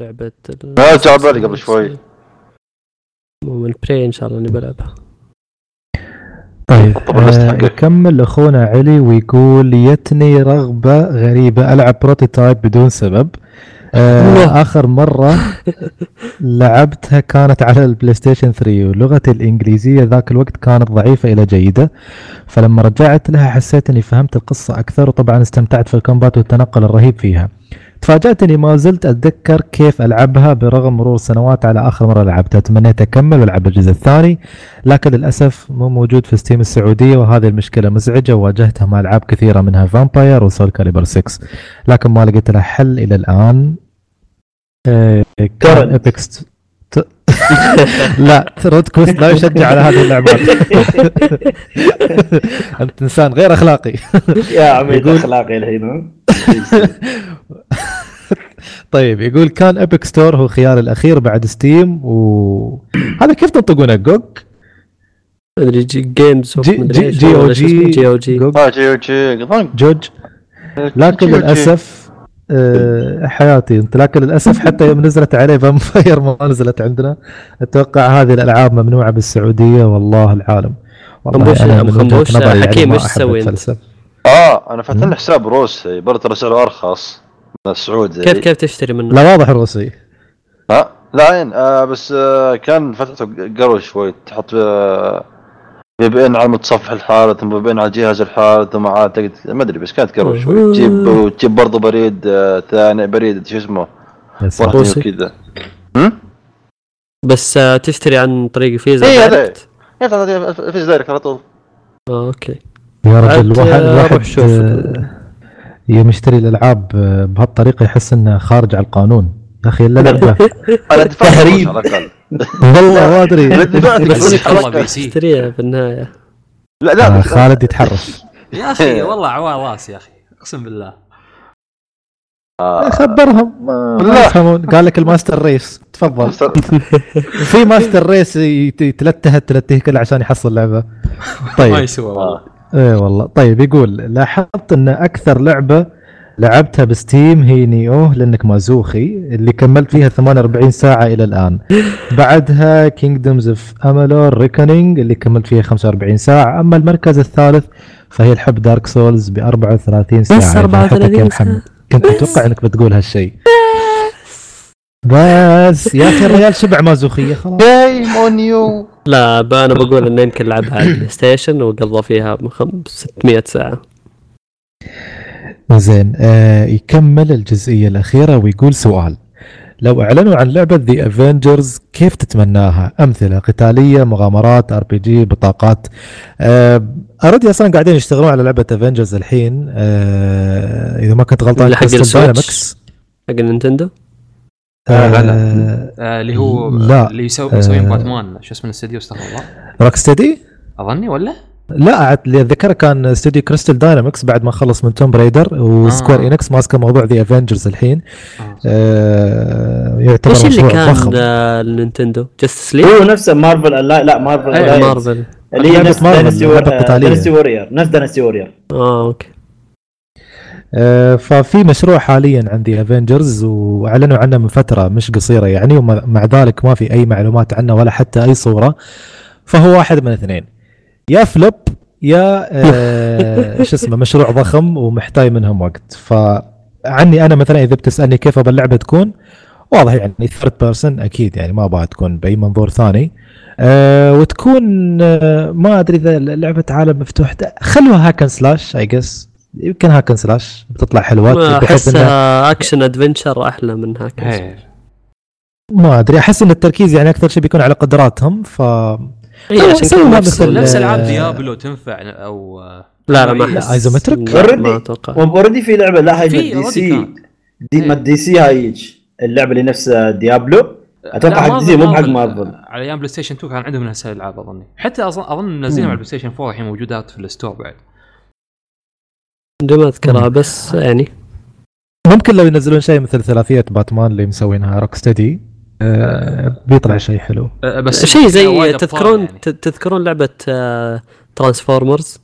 لعبه ما جاب بالي قبل شوي. من براي ان شاء الله اني بلعبها. طيب يكمل اخونا علي ويقول يتني رغبه غريبه العب بروتوتايب بدون سبب. اخر مره لعبتها كانت على البلاي ستيشن 3 ولغتي الانجليزيه ذاك الوقت كانت ضعيفه الى جيده، فلما رجعت لها حسيت اني فهمت القصه اكثر، وطبعا استمتعت في الكومبات والتنقل الرهيب فيها. تفاجأت اني ما زلت اتذكر كيف العبها برغم مرور سنوات على اخر مره لعبتها. تمنيت اكمل والعب الجزء الثاني لكن للاسف مو موجود في ستيم السعوديه، وهذه المشكله مزعجه وواجهتها مع العاب كثيره منها فامباير وسول كاليبر 6 لكن ما لقيت لها حل الى الان. كان ابيكس لا رودكوست لا يشجع على هذه اللعبات. انت انسان غير اخلاقي يا عمي. اخلاقي الحين. طيب يقول كان ابيك ستور هو خيار الاخير بعد ستيم. وهذا كيف تنطقونه؟ جوج ادري جيمز جي او جي جي او جي جوج. لكن للاسف حياتي انت، لكن للاسف حتى يوم نزلت عليه فامباير ما نزلت عندنا. اتوقع هذه الالعاب ممنوعه بالسعوديه والله العالم. خمبوش حكيم ايش تسوي؟ انا فتحت له حساب روسي برضه رساله ارخص من السعودي. كيف تشتري منه؟ لا واضح روسي. لا عين بس كان فتحته قرو شوي، تحط VPN على المتصفح الحالي ثم VPN على الجهاز الحالي ثم عاد ما ادري، بس كانت قرو شوي. تجيب برضه بريد ثاني، بريد شو اسمه روسي كذا. بس تشتري عن طريق فيزا دايركت. اي هذا فيزا دايركت على طول. اوكي يا رجل الواحد يشتري الالعاب بهالطريقه يحس انها خارج على القانون يا اخي. الا لعبه على تفريج والله ما ادري اشتريها بالنهايه. لا خالد يتحرش يا اخي والله عوا راس يا اخي اقسم بالله. خبرهم ما يفهمون. قال لك الماستر ريس تفضل في ماستر ريس يتلتهه كله عشان يحصل لعبه. طيب ما يسوى والله. ايه والله. طيب يقول لاحظت ان اكثر لعبه لعبتها بستيم هي نيو لانك مازوخي اللي كملت فيها 48 ساعه الى الان. بعدها كينجدمز اوف امالور ريكنينج اللي كملت فيها 45 ساعه. اما المركز الثالث فهي الحب دارك سولز ب 34 ساعه. بس 34 ساعه كنت اتوقع انك بتقول هالشيء. بس يا اخي الرجال شبع مازوخيه خلاص. جيم اون يو. لا انا بقول انه يمكن لعبها على البلاي ستيشن وقضى فيها 600 ساعه. زين يكمل الجزئيه الاخيره ويقول سؤال: لو اعلنوا عن لعبه ذا افنجرز كيف تتمناها؟ امثله قتاليه، مغامرات، ار بي جي، بطاقات. اردي اصلا قاعدين يشتغلون على لعبه افنجرز الحين اذا ما كنت غلطان حق السويتش حق النينتندو. اللي هو اللي يسوين باتمان، شو اسمه الاستديو استغفر الله؟ روك ستدي اظني ولا لا اللي اتذكره كان استوديو كريستال داينامكس بعد ما خلص من توم برايدر وسكوير انكس ماسكه موضوع ذا افنجرز الحين. يعتبر مشروع ضخم. ايش اللي كان النينتندو جاستس ليج؟ هو نفسه مارفل. لا مارفل اللي هي نفس دانسي وورير. نفس دانسي وورير اوكي. ففي مشروع حاليا عند افنجرز واعلنوا عنه من فتره مش قصيره يعني، ومع ذلك ما في اي معلومات عنه ولا حتى اي صوره. فهو واحد من اثنين: يا فلوب يا ايش اسمه مشروع ضخم ومحتاج منهم وقت. فعني انا مثلا اذا بتسالني كيف باللعبه تكون واضح يعني ثيرد بيرسون اكيد يعني ما ابغى تكون باي منظور ثاني. وتكون ما ادري اذا لعبه عالم مفتوح خلوها هاكن سلاش اي جس. يمكن هاكن سلاش بتطلع حلوات. بحس انها اكشن ادفنتشر احلى من هاكن. ما ادري احس ان التركيز يعني اكثر شيء بيكون على قدراتهم. ف اي عشان كذا نفس العاب ديابلو تنفع او لا ما ايزومتريك ما اتوقع. وبردي في لعبه لا هاي دي سي دي ما دي سي هاي اللعبه اللي نفس ديابلو اتوقع حق دي سي مو حق مارفل. على ايام بلاي ستيشن 2 كان عندهم نفس الالعاب اظني، حتى اظن منزلينها على بلاي ستيشن 4 الحين موجودات في الستور بعد عندما اذكرها. بس يعني ممكن لو ينزلون شيء مثل ثلاثيه باتمان اللي مسوينها روك ستدي بيطلع شيء حلو. بس شيء زي تذكرون يعني. تذكرون لعبه ترانسفورمرز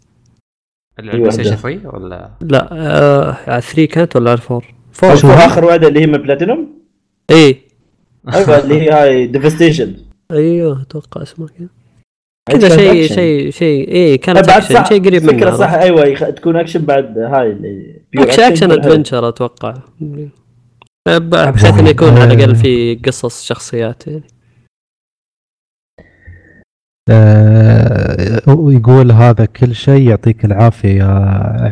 اللعبه الشفري ولا لا على 3 كانت ولا 4 شو اخر واحده اللي هي من بلاتينوم ايوه اللي هي هاي ديفستيشن. ايوه اتوقع اسمها كذا شيء كانت اكشن شيء قريب منها فكره صح. ايوه تكون اكشن بعد هاي اللي اكشن ادفنتشر اتوقع بحيث انه يكون على الاقل في قصص شخصيات يعني. يقول هذا كل شيء، يعطيك العافيه يا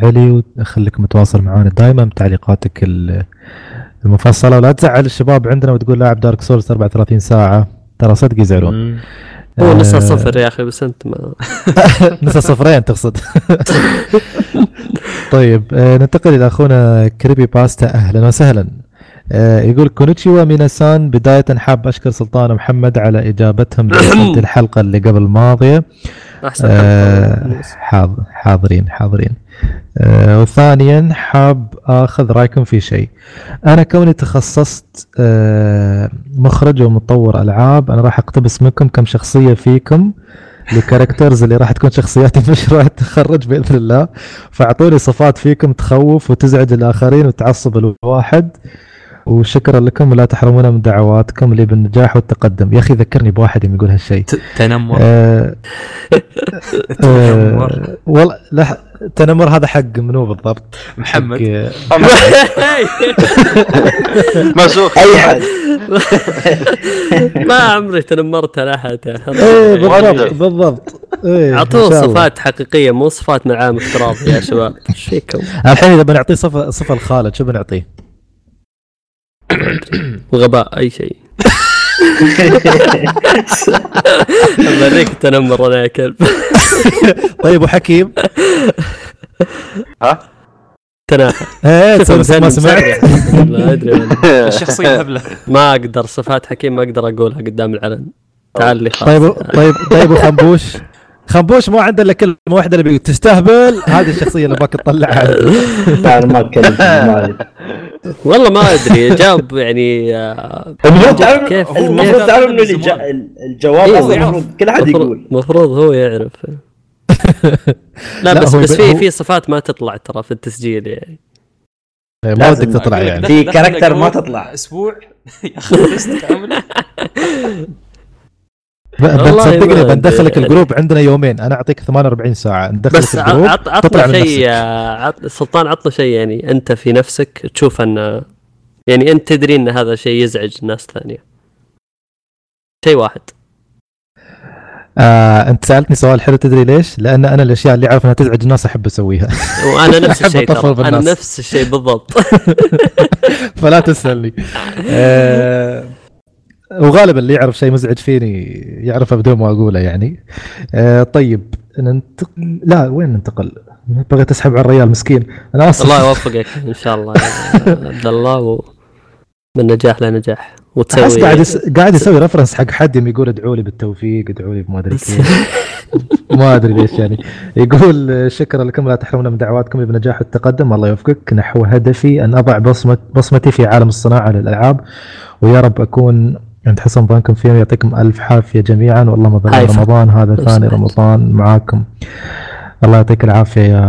علي وخليك متواصل معانا دائما بتعليقاتك المفصله ولا تزعل الشباب عندنا وتقول لاعب دارك سولز 34 ساعه ترى صدق يزعلون. هو نص صفر يا اخي بس انت ما نص صفرين تقصد. طيب ننتقل الى اخونا كريبي باستا. اهلا وسهلا. يقول كونيتشيوا ميناسان. بداية حاب أشكر سلطان ومحمد على إجابتهم للحلقة اللي قبل الماضية. حاضرين. وثانيا حاب أخذ رأيكم في شيء. أنا كوني تخصصت مخرج ومطور ألعاب، أنا راح أقتبس منكم كم شخصية فيكم الكاركترز اللي راح تكون شخصياتي في مشروع التخرج بإذن الله. فأعطوني صفات فيكم تخوف وتزعج الآخرين وتعصب الواحد، وشكرا لكم ولا تحرمونا من دعواتكم اللي بالنجاح والتقدم. يا اخي ذكرني بواحد يقول هالشيء. تنمر. والله لا تنمر هذا حق منو بالضبط؟ محمد مازوخ. اي حد ما عمري تنمرت على احد. بالضبط. اعطوه صفات حقيقيه مو صفات من عالم افتراضي يا شباب. ايش فيكم الحين؟ اذا بنعطيه صفه الخالد شو بنعطيه؟ وغباء اي شيء. امريك تنمر انا يا كلب. طيب وحكيم ها تناحى ما سمعت ما ادري الشخصيه هبله. ما اقدر صفات حكيم ما اقدر اقولها قدام العلن. تعال لي خلاص. طيب وخمبوش ما عنده الا كلمه واحده اللي تستهبل. هذه الشخصيه اللي باك تطلعها. تعال ما اتكلم والله ما ادري جاب يعني. كيف المفروض تعرف انه الجواب المفروض كل حد يقول المفروض هو يعرف. لا بس في صفات ما تطلع ترى في التسجيل يعني ما ودك تطلع يعني في كاركتر ما تطلع اسبوع يا خلصت عمله. بتصدقني بندخلك الجروب عندنا يومين انا اعطيك 48 ساعه ندخلك الجروب. عطنا شيء سلطان عطنا شيء يعني انت في نفسك تشوف ان يعني انت تدري ان هذا شيء يزعج الناس ثانية. شيء واحد. انت سألتني سؤال حلو، تدري ليش؟ لان انا الاشياء اللي اعرف انها تزعج الناس احب اسويها. وانا نفس الشيء ترى، انا نفس الشيء بالضبط. فلا تسألني. وغالبا اللي يعرف شيء مزعج فيني يعرفه بدون ما اقوله يعني. طيب ننتقل، لا وين ننتقل؟ بغيت اسحب على الرجال مسكين. انا اصلا الله يوفقك ان شاء الله يا عبد الله، من نجاح لنجاح. وتسوي قاعد يسوي رفرنس حق حد يقول ادعوا لي بالتوفيق، ادعوا لي ما ادري كيف، ما ادري ليش يعني. يقول شكرا لكم، لا تحرمونا من دعواتكم بنجاح التقدم، الله يوفقك نحو هدفي ان اضع بصمتي في عالم الصناعه للالعاب، ويا رب اكون عند حسن ظنكم فيهم. يعطيكم الف عافيه جميعا، والله ما ضل رمضان هذا ثاني رمضان معاكم. الله يعطيك العافيه يا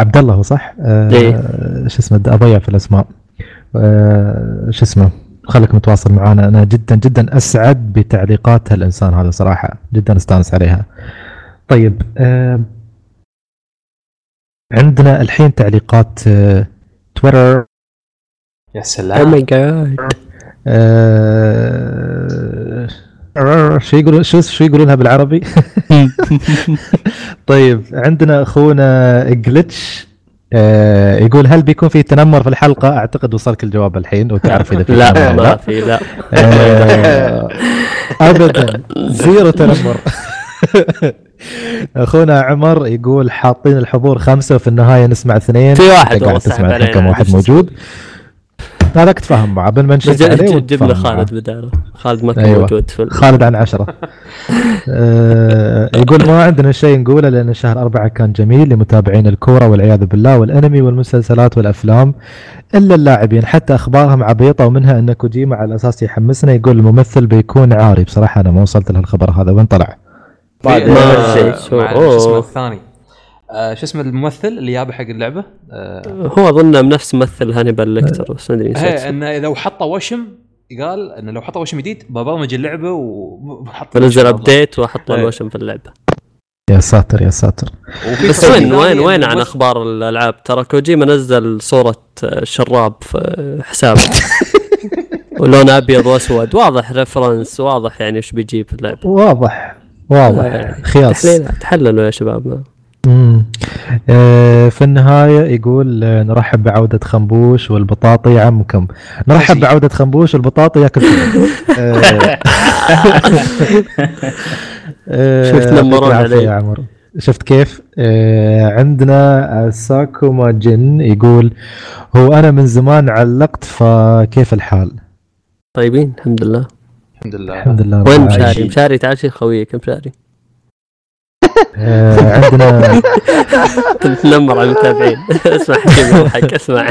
عبد الله، صح؟ ايش اسمه، اضيع في الاسماء، ايش اسمه، خليك متواصل معنا. انا جدا جدا اسعد بتعليقات هالانسان هذا، صراحه جدا استانس عليها. طيب عندنا الحين تعليقات تويتر. يا سلام، او ماي جاد. شو يقولونها بالعربي. طيب عندنا اخونا جلتش يقول هل بيكون في تنمر في الحلقة؟ أعتقد وصلك الجواب الحين وتعرف إذا في لا ما في، لا أبدا زيرو تنمر. أخونا عمر يقول حاطين الحضور 5 وفي النهاية نسمع 2، في واحد قاعد تسمع الحكم واحد موجود. هذا تفهم معه بل ما نشيك عليه، وتفهم خالد بداله، خالد ما كان موجود في خالد عن 10. يقول ما عندنا شيء نقوله لأن شهر 4 كان جميل لمتابعين الكورة والعياذ بالله، والأنمي والمسلسلات والأفلام، إلا اللاعبين حتى أخبارهم عبيطة، ومنها أن كوجيما على أساس يحمسنا يقول الممثل بيكون عاري. بصراحة أنا ما وصلت لهالخبر هذا، وين طلع؟ بعد ما شيء اسمه الثاني، شو اسم الممثل اللي جابه حق اللعبه؟ هو اظنه نفس ممثل هانيبال ليكتر، بس ما ادري انه لو حطه وشم، قال انه لو حطه وشم جديد ببرمج اللعبه وحط بنزل ابديت وحط الوشم في اللعبه. يا ساتر يا ساتر. بس وين عن اخبار الالعاب؟ ترى كوجيما نزل صوره شراب في حسابه ولونه ابيض واسود، واضح ريفرنس، واضح يعني ايش بيجيب في اللعبه، واضح خياس. تحللوا يا شباب. في النهاية يقول نرحب بعودة خمبوش والبطاطي عمكم. نرحب بعودة خمبوش والبطاطي ياكل. شفت نمرون علي يا عمر، شفت كيف. عندنا ساكوما جن يقول هو أنا من زمان علقت، فكيف الحال؟ طيبين الحمد لله الحمد لله. وين مشاري تعال شي خويك مشاري. عندنا تنمر على المتابعين. اسمع حكي بضحك، اسمع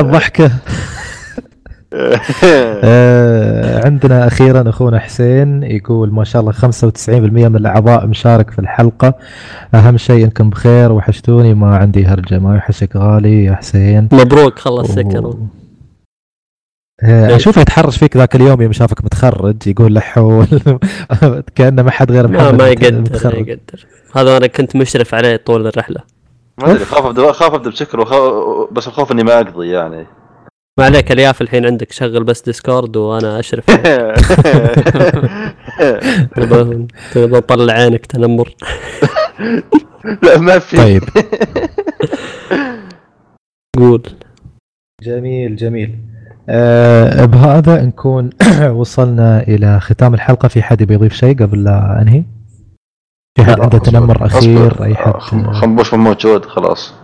الضحكة. عندنا أخيرا أخونا حسين يقول ما شاء الله 95% من الأعضاء مشارك في الحلقة، أهم شيء أنكم بخير، وحشتوني، ما عندي هرجة، ما يحشك غالي يا حسين. مبروك خلص سكروا. اشوفه يتحرش فيك ذاك اليوم يوم شافك متخرج، يقول لحول كأنه ما حد غير محمد ما يقدر. هذا انا كنت مشرف عليه طول الرحله، ما ادري خاف ابدا بشكر، بس الخوف اني ما اقضي يعني. ما عليك الياف، الحين عندك شغل بس ديسكورد وانا اشرف. تبغى تطلع عينك تنمر. لا ما في. طيب قول. جميل. بهذا نكون وصلنا إلى ختام الحلقة. في حد بيضيف شيء قبل لا أنهي؟ في حد عنده تنمر أخير؟ أي حد؟ خمبوش موجود خلاص.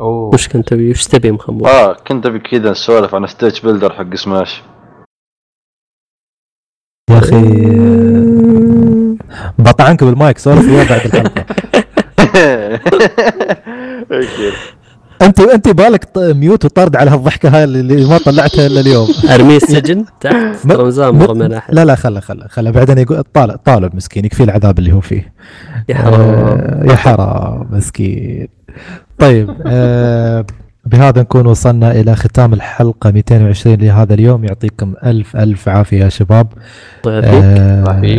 وش تبي مخمبوش؟ كنت أبي كذا نسولف عن ستيج بيلدر حق سماش. يا أخي بطعنك بالمايك، سولف وياه بعد الحلقة. انت بالك ميوت وطرد على هالضحكه هاي اللي ما طلعتها الا اليوم. ارمي السجن تحت رمزان مرمى احد. لا خله بعدين يقول طالب مسكين يكفي العذاب اللي هو فيه. يا حرام مسكين. طيب بهذا نكون وصلنا الى ختام الحلقه 220 لهذا اليوم. يعطيكم الف عافيه يا شباب. طيب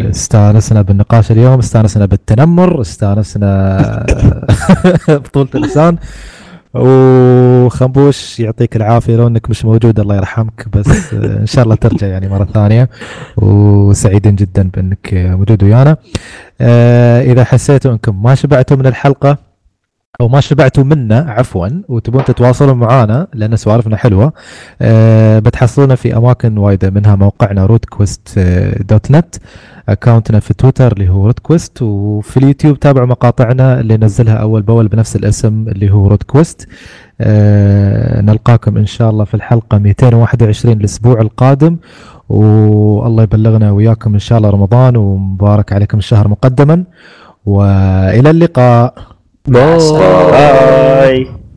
استانسنا بالنقاش اليوم، استانسنا بالتنمر، استانسنا بطولة اللسان. وخمبوش يعطيك العافيه لو انك مش موجود الله يرحمك، بس ان شاء الله ترجع يعني مره ثانيه، وسعيدين جدا بانك موجود ويانا. اذا حسيتوا انكم ما شبعتوا من الحلقه او ما شبعتوا منا عفوا وتبون تتواصلوا معنا لان سوالفنا حلوه، بتحصلونا في اماكن وايده، منها موقعنا rootquest.net، اكونتنا في تويتر اللي هو رودكوست، وفي اليوتيوب تابعوا مقاطعنا اللي ننزلها اول باول بنفس الاسم اللي هو رودكوست. نلقاكم ان شاء الله في الحلقه 221 الاسبوع القادم، والله يبلغنا وياكم ان شاء الله رمضان، ومبارك عليكم الشهر مقدما، والى اللقاء. باي.